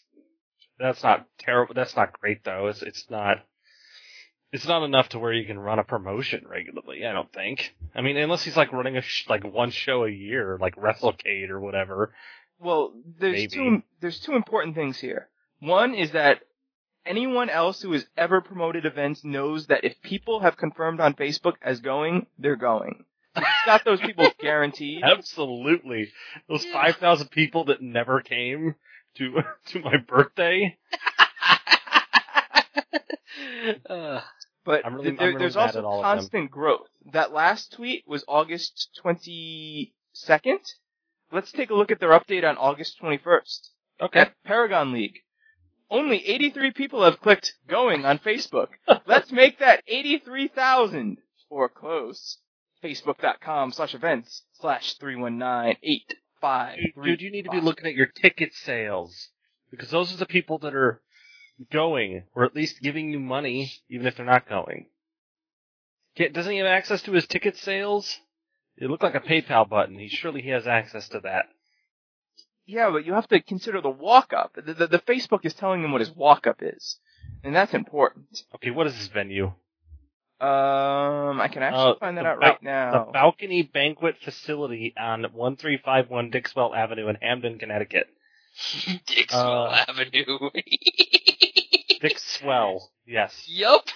not terrible. That's not great though. It's not enough to where you can run a promotion regularly, I don't think. I mean, unless he's like running like one show a year, like WrestleCade or whatever. Well, there's two important things here. One is that anyone else who has ever promoted events knows that if people have confirmed on Facebook as going, they're going. It's got those people guaranteed. Absolutely. Those 5,000 people that never came to my birthday. But there's also constant growth. That last tweet was August 22nd. Let's take a look at their update on August 21st. Okay. Paragon League. Only 83 people have clicked going on Facebook. Let's make that 83,000 or close. Facebook.com/events/319853. Dude, you need to be looking at your ticket sales, because those are the people that are going, or at least giving you money, even if they're not going. Doesn't he have access to his ticket sales? It looked like a PayPal button. Surely he has access to that. Yeah, but you have to consider the walk-up. The Facebook is telling him what his walk-up is, and that's important. Okay, what is his venue? I can actually find that out right now. The Balcony Banquet Facility on 1351 Dixwell Avenue in Hamden, Connecticut. Dixwell Avenue. Dixwell, yes. Yup.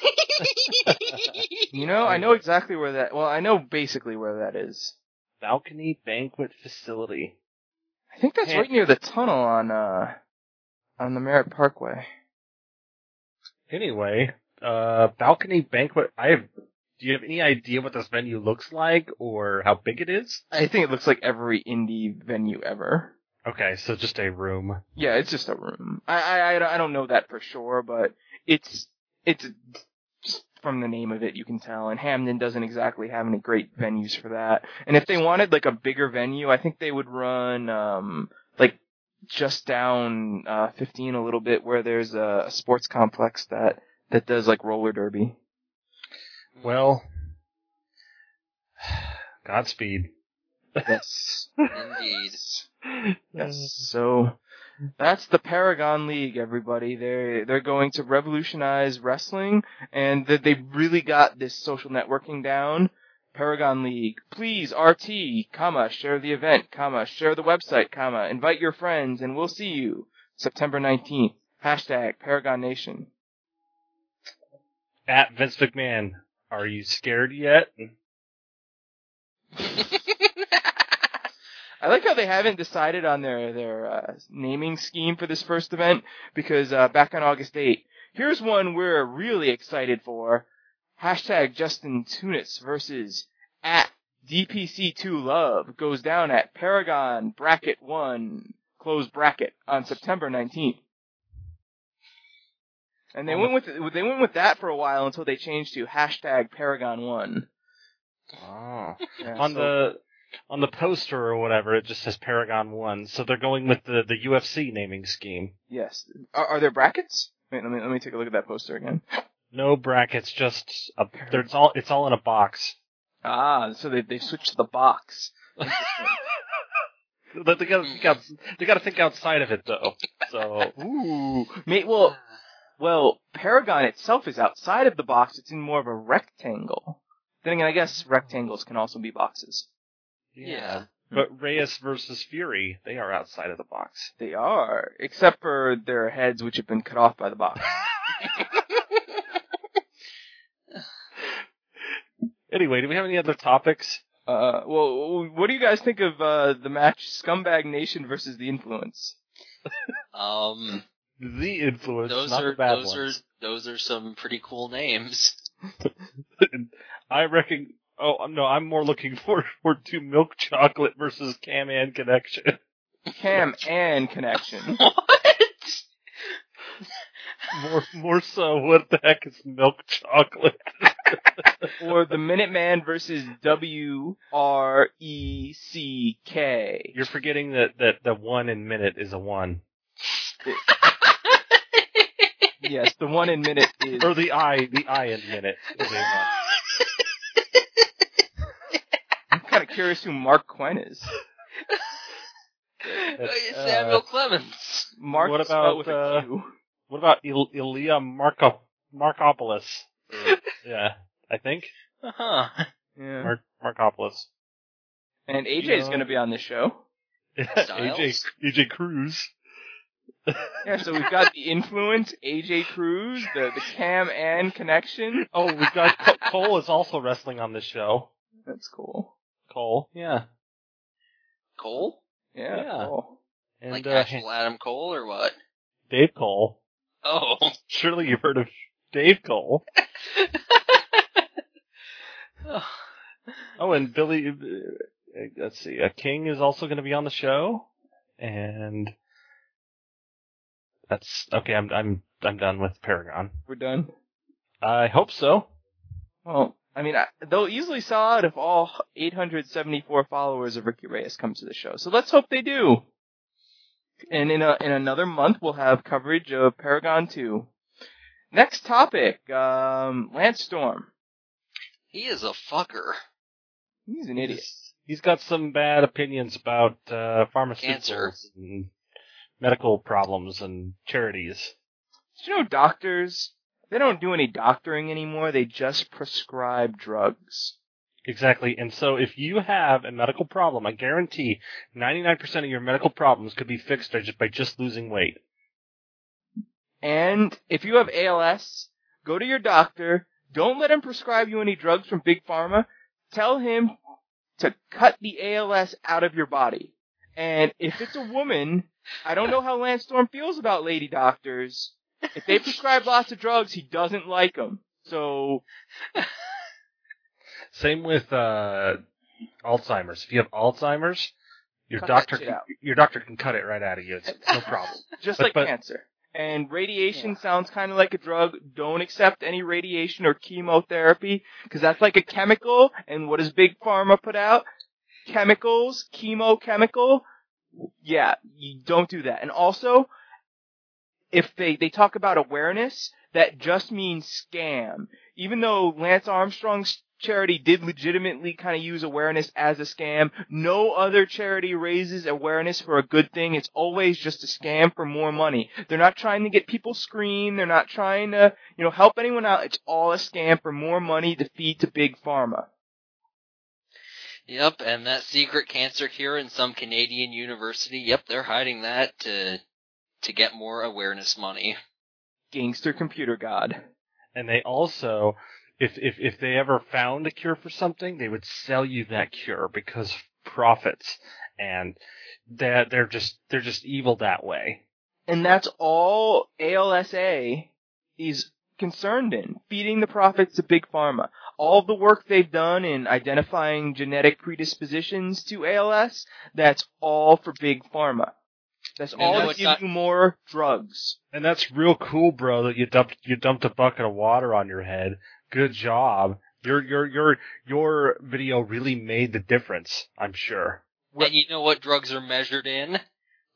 I know exactly where that... Well, I know basically where that is. Balcony Banquet Facility. I think that's right near the tunnel on the Merritt Parkway. Anyway... Balcony Banquet, do you have any idea what this venue looks like, or how big it is? I think it looks like every indie venue ever. Okay, so just a room. Yeah, it's just a room. I don't know that for sure, but it's from the name of it, you can tell, and Hamden doesn't exactly have any great venues for that. And if they wanted, like, a bigger venue, I think they would run, just down 15 a little bit, where there's a sports complex that does, like, roller derby. Well, Godspeed. Yes. Indeed. Yes. So, that's the Paragon League, everybody. They're going to revolutionize wrestling, and they really got this social networking down. Paragon League. Please, RT, share the event, share the website, invite your friends, and we'll see you September 19th. #ParagonNation. At Vince McMahon, are you scared yet? I like how they haven't decided on their naming scheme for this first event, because back on August 8th, here's one we're really excited for. #JustinTunitz versus @DPC2Love goes down at Paragon (1) on September 19th. And they went with that for a while until they changed to #Paragon1. Oh. Yeah, on the poster or whatever, it just says Paragon1, so they're going with the UFC naming scheme. Yes. Are there brackets? Wait, let me take a look at that poster again. No brackets, just it's all in a box. Ah, so they switched to the box. They got to think outside of it though. So Well, Paragon itself is outside of the box. It's in more of a rectangle. Then again, I guess rectangles can also be boxes. Yeah. But Reyes versus Fury, they are outside of the box. They are, except for their heads, which have been cut off by the box. Anyway, do we have any other topics? Well, what do you guys think of the match Scumbag Nation versus The Influence? The Influence, not the bad ones. Those are some pretty cool names. I reckon... Oh, no, I'm more looking forward to Milk Chocolate versus Cam-Ann Connection. Cam-Ann Connection. What? More so, what the heck is Milk Chocolate? Or the Minuteman versus WRECK. You're forgetting that the one in minute is a one. Yes, the one in minute is... Or the I in minute is a one. I'm kind of curious who Mark Quinn is. It's Samuel Clemens. Mark is spelled with a Q. What about Ilya Markopoulos? Yeah, I think. Uh-huh. Yeah. Markopoulos. And AJ is going to be on this show. AJ Cruz. Yeah, so we've got The Influence, AJ Cruz, the Cam-Ann Connection. Oh, we've got Cole is also wrestling on this show. That's cool. Cole, yeah. Cole? Yeah. Cole. And, like actual Adam Cole or what? Dave Cole. Oh. Surely you've heard of Dave Cole. Oh, and Billy, King is also going to be on the show. And... That's okay. I'm done with Paragon. We're done. I hope so. Well, I mean, they'll easily sell out if all 874 followers of Ricky Reyes come to the show. So let's hope they do. And in another month, we'll have coverage of Paragon 2. Next topic, Lance Storm. He is a fucker. He's an idiot. He's got some bad opinions about pharmaceuticals and medical problems and charities. Did you know doctors, they don't do any doctoring anymore. They just prescribe drugs. Exactly. And so if you have a medical problem, I guarantee 99% of your medical problems could be fixed by just losing weight. And if you have ALS, go to your doctor. Don't let him prescribe you any drugs from Big Pharma. Tell him to cut the ALS out of your body. And if it's a woman, I don't know how Lance Storm feels about lady doctors. If they prescribe lots of drugs, he doesn't like them. So... Same with Alzheimer's. If you have Alzheimer's, your doctor can cut it right out of you. It's no problem. Just like cancer. And radiation sounds kind of like a drug. Don't accept any radiation or chemotherapy because that's like a chemical. And what does Big Pharma put out? Chemicals, chemical. Yeah, you don't do that. And also, if they talk about awareness, that just means scam. Even though Lance Armstrong's charity did legitimately kind of use awareness as a scam. No other charity raises awareness for a good thing. It's always just a scam for more money. They're not trying to get people screened. They're not trying to, help anyone out. It's all a scam for more money to feed to Big Pharma. Yep, and that secret cancer cure in some Canadian university, they're hiding that to get more awareness money. Gangster computer god. And they also... If they ever found a cure for something, they would sell you that cure because of profits, and they're just evil that way. And that's all ALSA is concerned in, feeding the profits to Big Pharma. All the work they've done in identifying genetic predispositions to ALS, that's all for Big Pharma. That's all to give you more drugs. And that's real cool, bro, that you dumped a bucket of water on your head. Good job. Your video really made the difference, I'm sure. And you know what drugs are measured in?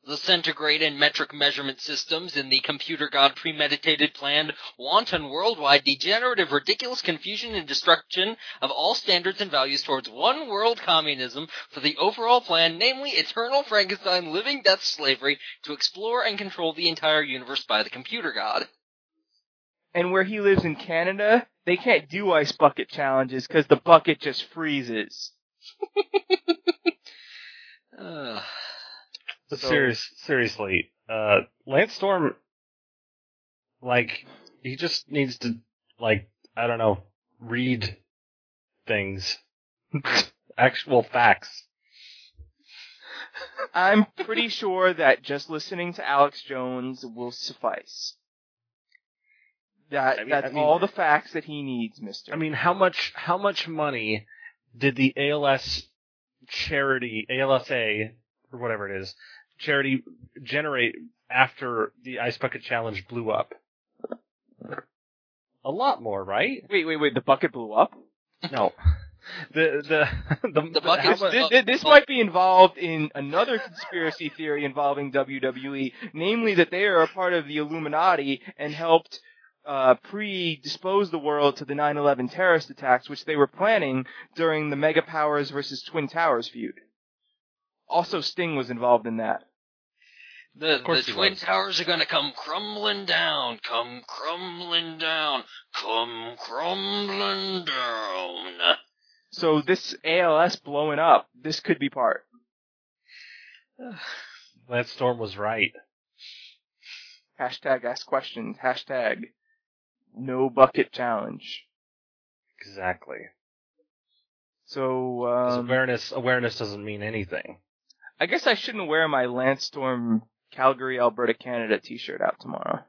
The centigrade and metric measurement systems in the computer god premeditated planned wanton worldwide degenerative ridiculous confusion and destruction of all standards and values towards one world communism for the overall plan, namely eternal Frankenstein living death slavery to explore and control the entire universe by the computer god. And where he lives in Canada, they can't do ice bucket challenges because the bucket just freezes. Seriously, Lance Storm, he just needs to, read things. Actual facts. I'm pretty sure that just listening to Alex Jones will suffice. That's all the facts that he needs, mister. I mean, how much money did the ALS charity, ALSA, or whatever it is, charity generate after the Ice Bucket Challenge blew up? A lot more, right? Wait, the bucket blew up? No. The bucket. This might be involved in another conspiracy theory involving WWE, namely that they are a part of the Illuminati and helped predispose the world to the 9/11 terrorist attacks, which they were planning during the Mega Powers versus Twin Towers feud. Also, Sting was involved in that. The Twin Towers are going to come crumbling down, come crumbling down, come crumbling down. So this ALS blowing up, this could be part. Lance Storm was right. Hashtag ask questions. Hashtag no bucket challenge. Exactly. So, awareness doesn't mean anything. I guess I shouldn't wear my Lance Storm Calgary, Alberta, Canada t-shirt out tomorrow.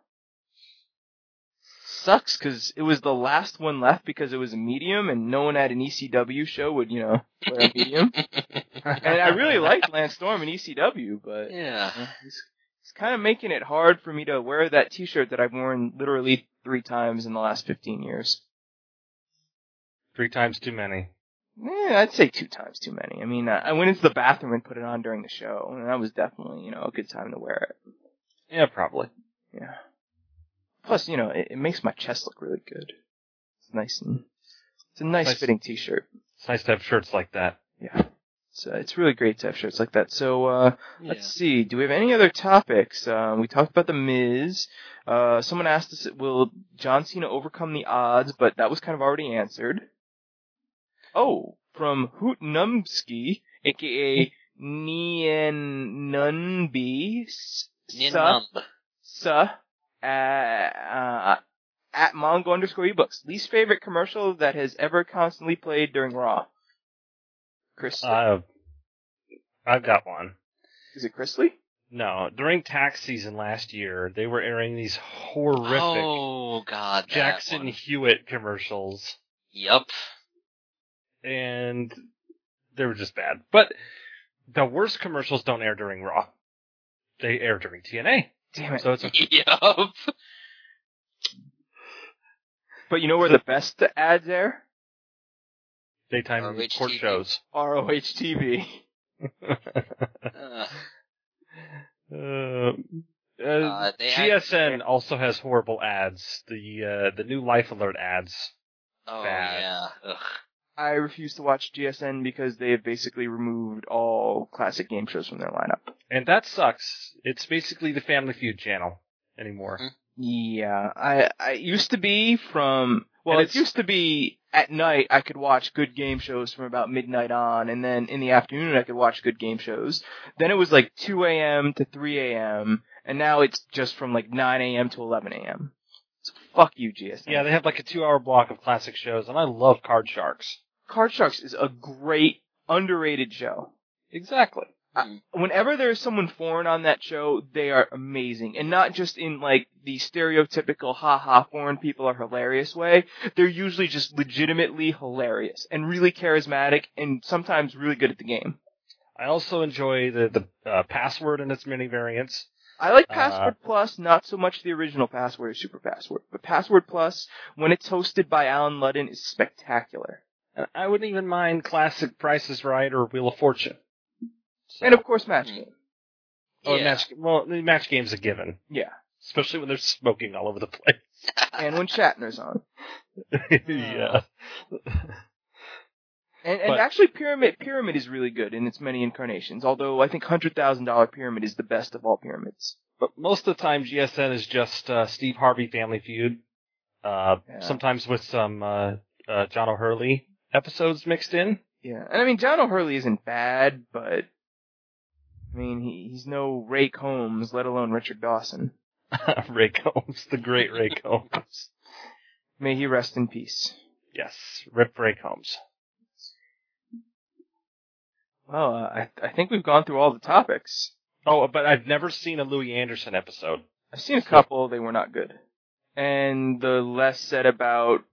Sucks, because it was the last one left because it was a medium, and no one at an ECW show would, wear a medium. And I really liked Lance Storm in ECW, but... Yeah. it's kind of making it hard for me to wear that t-shirt that I've worn literally 3 times in the last 15 years. 3 times too many. Yeah, I'd say 2 times too many. I mean, I went into the bathroom and put it on during the show, and that was definitely, a good time to wear it. Yeah, probably. Yeah. Plus, it makes my chest look really good. It's nice and... It's a nice fitting t-shirt. It's nice to have shirts like that. Yeah. It's really great to have shirts like that. So, Let's see. Do we have any other topics? We talked about The Miz. Someone asked us, will John Cena overcome the odds? But that was kind of already answered. Oh, from Hootnumsky, a.k.a. Nianunbi. At Mongo _ ebooks. Least favorite commercial that has ever constantly played during Raw. Chrisley? I've got one. Is it Chrisley? No. During tax season last year, they were airing these horrific Jackson Hewitt commercials. Yep. And they were just bad. But the worst commercials don't air during Raw. They air during TNA. Damn it. So it's yep. But you know where the best ads are? Daytime ROH court TV. Shows. ROH TV. GSN also has horrible ads. The new Life Alert ads. Oh, bad. Yeah. Ugh. I refuse to watch GSN because they have basically removed all classic game shows from their lineup. And that sucks. It's basically the Family Feud channel anymore. Mm-hmm. Yeah, I used to be from... Well, it used to be at night I could watch good game shows from about midnight on, and then in the afternoon I could watch good game shows. Then it was like 2 a.m. to 3 a.m., and now it's just from like 9 a.m. to 11 a.m. So fuck you, GSN. Yeah, they have like a 2-hour block of classic shows, and I love Card Sharks. Card Sharks is a great, underrated show. Exactly. Whenever there's someone foreign on that show, they are amazing. And not just in, like, the stereotypical, ha-ha, foreign people are hilarious way. They're usually just legitimately hilarious and really charismatic and sometimes really good at the game. I also enjoy the Password and its many variants. I like Password Plus, not so much the original Password or Super Password. But Password Plus, when it's hosted by Alan Ludden, is spectacular. I wouldn't even mind classic Price is Right or Wheel of Fortune. So. And, of course, Match Game. Oh, yeah. Match Game's a given. Yeah. Especially when they're smoking all over the place. And when Shatner's on. Yeah. And actually, Pyramid is really good in its many incarnations, although I think $100,000 Pyramid is the best of all pyramids. But most of the time, GSN is just Steve Harvey Family Feud, sometimes with some John O'Hurley episodes mixed in. Yeah, and I mean, John O'Hurley isn't bad, but... I mean, he's no Ray Combs, let alone Richard Dawson. Ray Combs, the great Ray Combs. May he rest in peace. Yes, rip Ray Combs. Well, I think we've gone through all the topics. Oh, but I've never seen a Louis Anderson episode. I've seen a couple, they were not good. And the less said about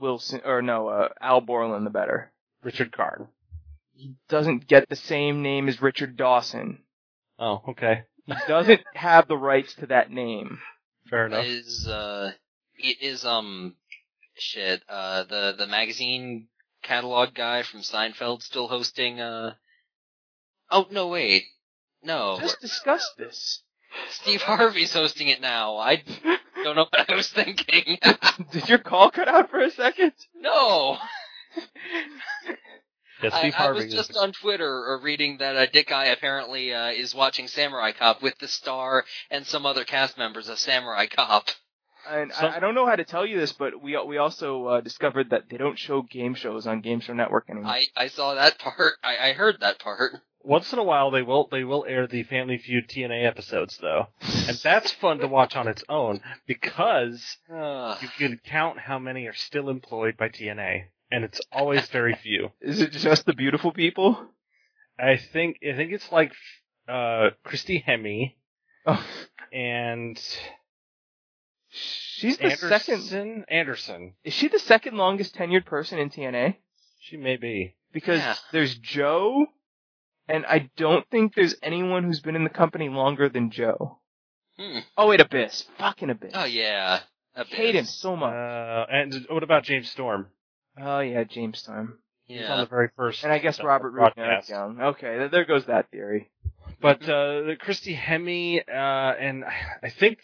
Al Borland, the better. Richard Karn. He doesn't get the same name as Richard Dawson. Oh, okay. He doesn't have the rights to that name. Fair enough. The magazine catalog guy from Seinfeld still hosting, Oh, no, wait. No. Just discuss this. Steve Harvey's hosting it now. I don't know what I was thinking. Did your call cut out for a second? No! Yeah, I was just on Twitter reading that Dick Guy apparently is watching Samurai Cop with the star and some other cast members of Samurai Cop. And I don't know how to tell you this, but we also discovered that they don't show game shows on Game Show Network anymore. I saw that part. I heard that part. Once in a while, they will air the Family Feud TNA episodes, though. And that's fun to watch on its own, because you can count how many are still employed by TNA. And it's always very few. Is it just the beautiful people? I think it's like Christy Hemme. Oh. And she's Anderson. Is she the second longest tenured person in TNA? She may be. Because there's Joe And I don't think there's anyone who's been in the company longer than Joe. Hmm. Oh, wait, Abyss. Fucking Abyss. Oh, yeah. Abyss. Hate him so much. And what about James Storm? Oh, yeah, James Storm. Yeah. He's on the very first. And I guess Robert Roode. Young. Okay, there goes that theory. But Christy Hemme, and I think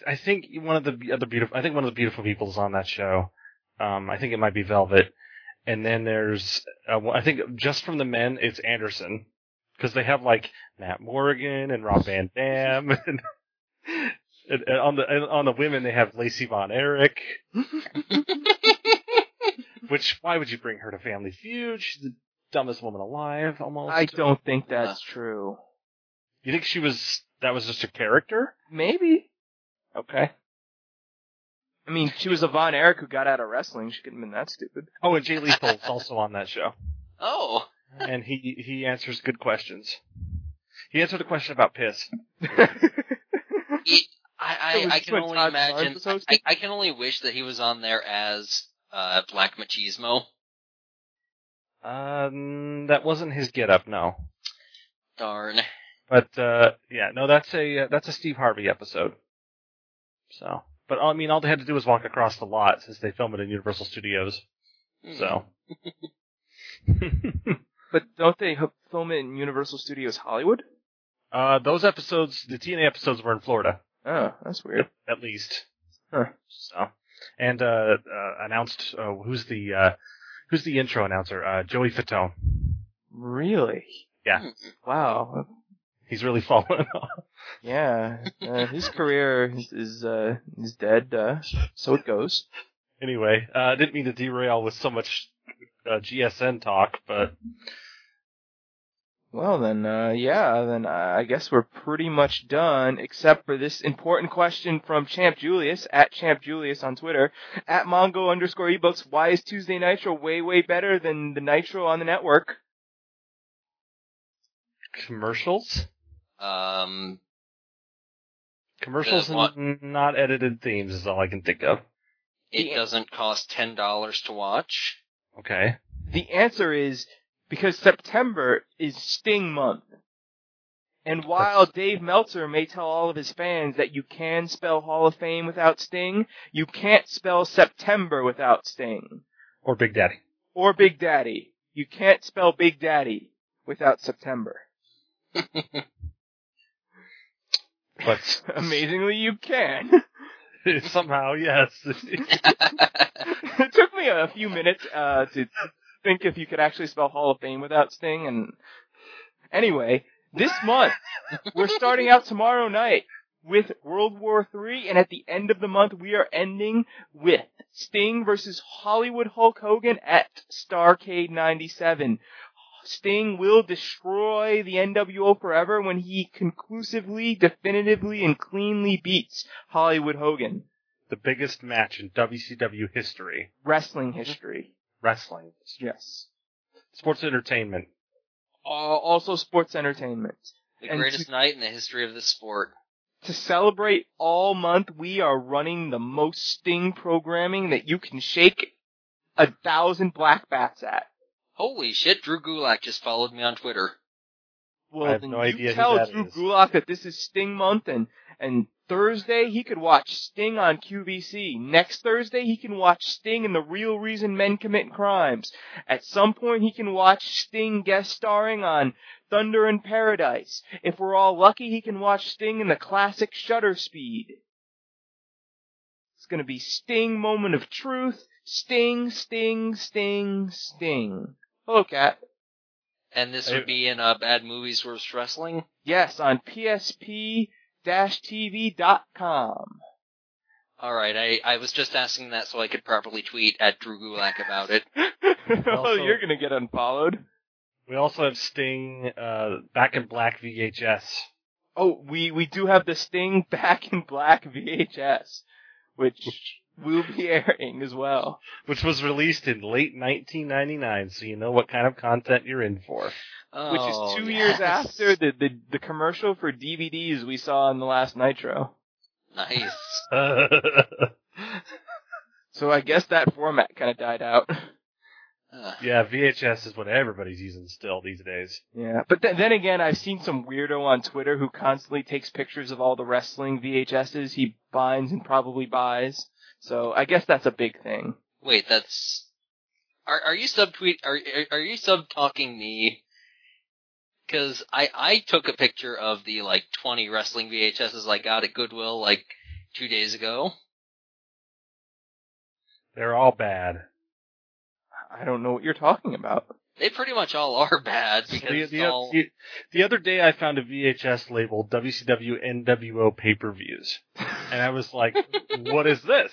one of the other beautiful, I think one of the beautiful people is on that show. I think it might be Velvet. And then there's, I think just from the men, it's Anderson. Because they have, like, Matt Morgan and Rob Van Dam. And on the women, they have Lacey Von Erich. Which, why would you bring her to Family Feud? She's the dumbest woman alive, almost. I don't think that's true. You think that was just a character? Maybe. Okay. I mean, she was a Von Erich who got out of wrestling. She couldn't have been that stupid. Oh, and Jay Lethal is also on that show. Oh. And he answers good questions. He answered a question about piss. I can only imagine. I can only wish that he was on there as Black Machismo. That wasn't his get-up, no. Darn. But yeah, no, that's a Steve Harvey episode. So, but I mean, all they had to do was walk across the lot since they film it in Universal Studios. So. But don't they film it in Universal Studios Hollywood? Those episodes, the TNA episodes, were in Florida. Oh, that's weird. At least. Huh. So, and announced who's the intro announcer? Joey Fatone. Really? Yeah. Wow. He's really fallen off. Yeah, his career is dead. So it goes. Anyway, I didn't mean to derail with so much GSN talk, but. Well, then, I guess we're pretty much done, except for this important question from Champ Julius, at Champ Julius on Twitter, at Mongo _ ebooks, why is Tuesday Nitro way, way better than the Nitro on the network? Commercials? Commercials and not edited themes is all I can think of. It doesn't cost $10 to watch. Okay. The answer is because September is Sting month. And while Dave Meltzer may tell all of his fans that you can spell Hall of Fame without Sting, you can't spell September without Sting. Or Big Daddy. Or Big Daddy. You can't spell Big Daddy without September. But amazingly, you can. Somehow, yes. It took me a few minutes to think if you could actually spell Hall of Fame without Sting. And anyway, this month, we're starting out tomorrow night with World War III, and at the end of the month, we are ending with Sting versus Hollywood Hulk Hogan at Starrcade 97. Sting will destroy the NWO forever when he conclusively, definitively, and cleanly beats Hollywood Hogan. The biggest match in WCW history. Wrestling history. Wrestling history. Yes. Sports entertainment. Also sports entertainment. The greatest night in the history of the sport. To celebrate all month, we are running the most Sting programming that you can shake 1,000 black bats at. Holy shit, Drew Gulak just followed me on Twitter. Well, I have no idea who that is. Tell Drew Gulak that this is Sting month, and Thursday he could watch Sting on QVC. Next Thursday he can watch Sting and the Real Reason Men Commit Crimes. At some point he can watch Sting guest starring on Thunder and Paradise. If we're all lucky, he can watch Sting in the classic Shutter Speed. It's going to be Sting Moment of Truth, Sting, Sting, Sting, Sting. Hello, Cat. And this would be in Bad Movies Worth Wrestling? Yes, on psp-tv.com. Alright, I was just asking that so I could properly tweet at Drew Gulak about it. Oh, you're going to get unfollowed. We also have Sting Back in Black VHS. Oh, we do have the Sting Back in Black VHS, which will be airing as well. Which was released in late 1999, so you know what kind of content you're in for. Oh, which is 2 years after the commercial for DVDs we saw in the last Nitro. Nice. So I guess that format kind of died out. Yeah, VHS is what everybody's using still these days. Yeah, but then again, I've seen some weirdo on Twitter who constantly takes pictures of all the wrestling VHSs he binds and probably buys. So I guess that's a big thing. Wait, that's... Are you sub-talking me? Because I took a picture of the, 20 wrestling VHSs I got at Goodwill, 2 days ago. They're all bad. I don't know what you're talking about. They pretty much all are bad. Because the other day I found a VHS labeled WCW NWO pay-per-views. And I was like, what is this?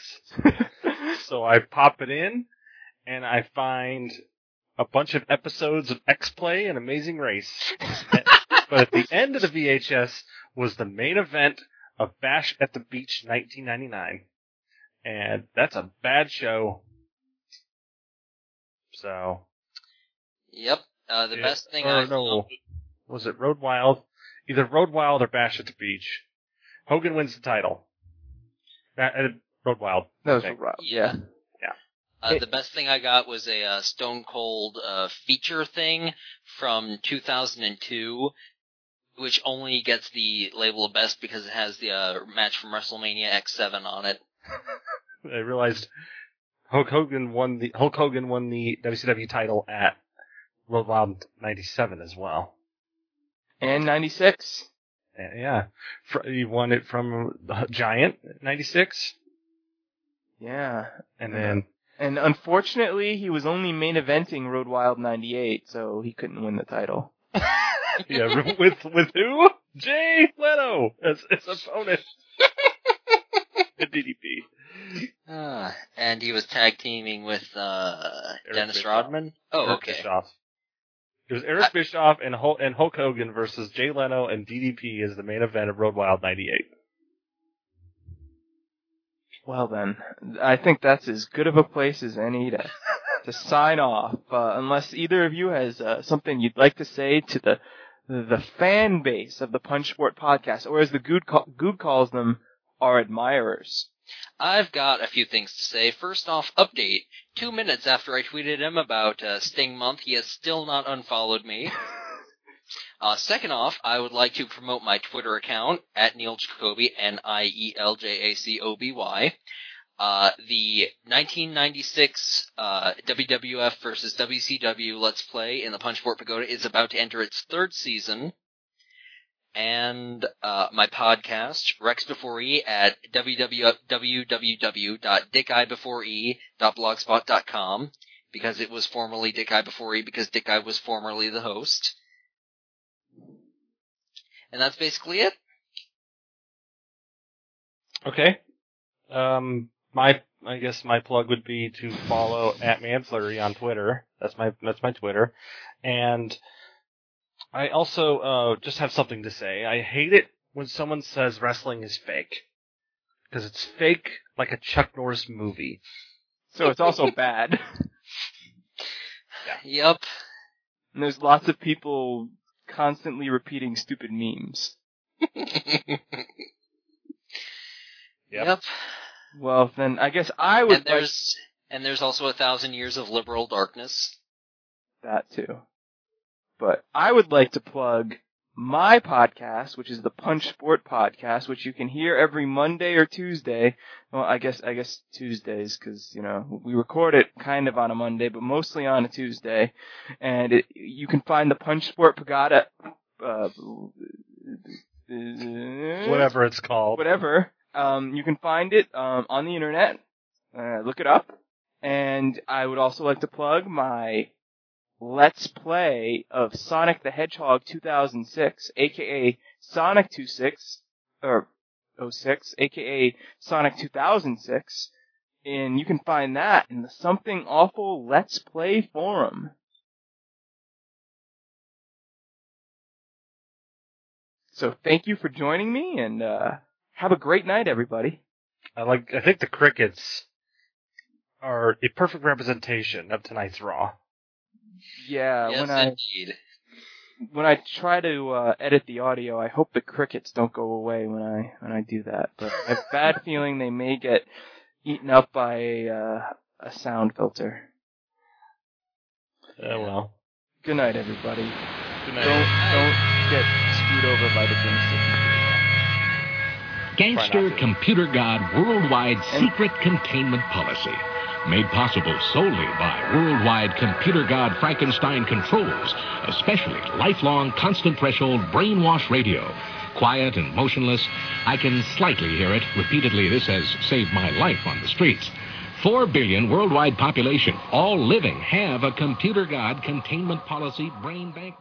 So I pop it in, and I find a bunch of episodes of X-Play and Amazing Race. But at the end of the VHS was the main event of Bash at the Beach 1999. And that's a bad show. So, yep. The best thing I know was it Road Wild, either Road Wild or Bash at the Beach. Hogan wins the title. Road Wild. No, it's Road Wild. Yeah. The best thing I got was a Stone Cold feature thing from 2002, which only gets the label of best because it has the match from WrestleMania X7 on it. I realized. Hulk Hogan won the WCW title at World Wild 97 as well. And 96. Yeah. He won it from Giant 96. Yeah. And then... And unfortunately, he was only main eventing Road Wild 98, so he couldn't win the title. Yeah, with who? Jay Leno as his opponent. The DDP. And he was tag teaming with Dennis Bischoff. Rodman. Oh, Eric okay. Bischoff. It was Eric Bischoff and Hulk Hogan versus Jay Leno and DDP as the main event of Road Wild 98. Well then, I think that's as good of a place as any to sign off. Unless either of you has something you'd like to say to the fan base of the Punch Sport podcast, or as the Good calls them, our admirers. I've got a few things to say. First off, update. 2 minutes after I tweeted him about Sting Month, he has still not unfollowed me. Second off, I would like to promote my Twitter account, @NeilJacoby, NIELJACOBY. The 1996 WWF versus WCW Let's Play in the Punchboard Pagoda is about to enter its third season. And my podcast, Rex Before E, at www.dickibeforee.blogspot.com, because it was formerly Dick I Before E, because Dick I was formerly the host. And that's basically it. Okay. I guess my plug would be to follow @Manflurry on Twitter. That's my Twitter. And I also just have something to say. I hate it when someone says wrestling is fake. Because it's fake like a Chuck Norris movie. So it's also bad. Yeah. Yep. And there's lots of people constantly repeating stupid memes. Yep. Well, then I guess I would... And there's also 1,000 Years of Liberal Darkness. That too. But I would like to plug my podcast, which is the Punch Sport Podcast, which you can hear every Monday or Tuesday. Well, I guess Tuesdays, because, we record it kind of on a Monday, but mostly on a Tuesday. And you can find the Punch Sport Pagoda, whatever it's called. Whatever. You can find it on the internet. Look it up. And I would also like to plug my Let's Play of Sonic the Hedgehog 2006, aka Sonic 26, or 06, aka Sonic 2006, and you can find that in the Something Awful Let's Play forum. So thank you for joining me, and have a great night, everybody. I think the crickets are a perfect representation of tonight's Raw. Yeah, yes, when I try to edit the audio, I hope the crickets don't go away when I do that. But I have a bad feeling they may get eaten up by a sound filter. Oh, well. Good night, everybody. Good night. Don't get screwed over by the Gangster Computer God Worldwide Secret Containment Policy. Made possible solely by Worldwide Computer God Frankenstein Controls, especially lifelong constant threshold brainwash radio. Quiet and motionless, I can slightly hear it. Repeatedly, this has saved my life on the streets. 4 billion worldwide population, all living, have a Computer God Containment Policy brain bank.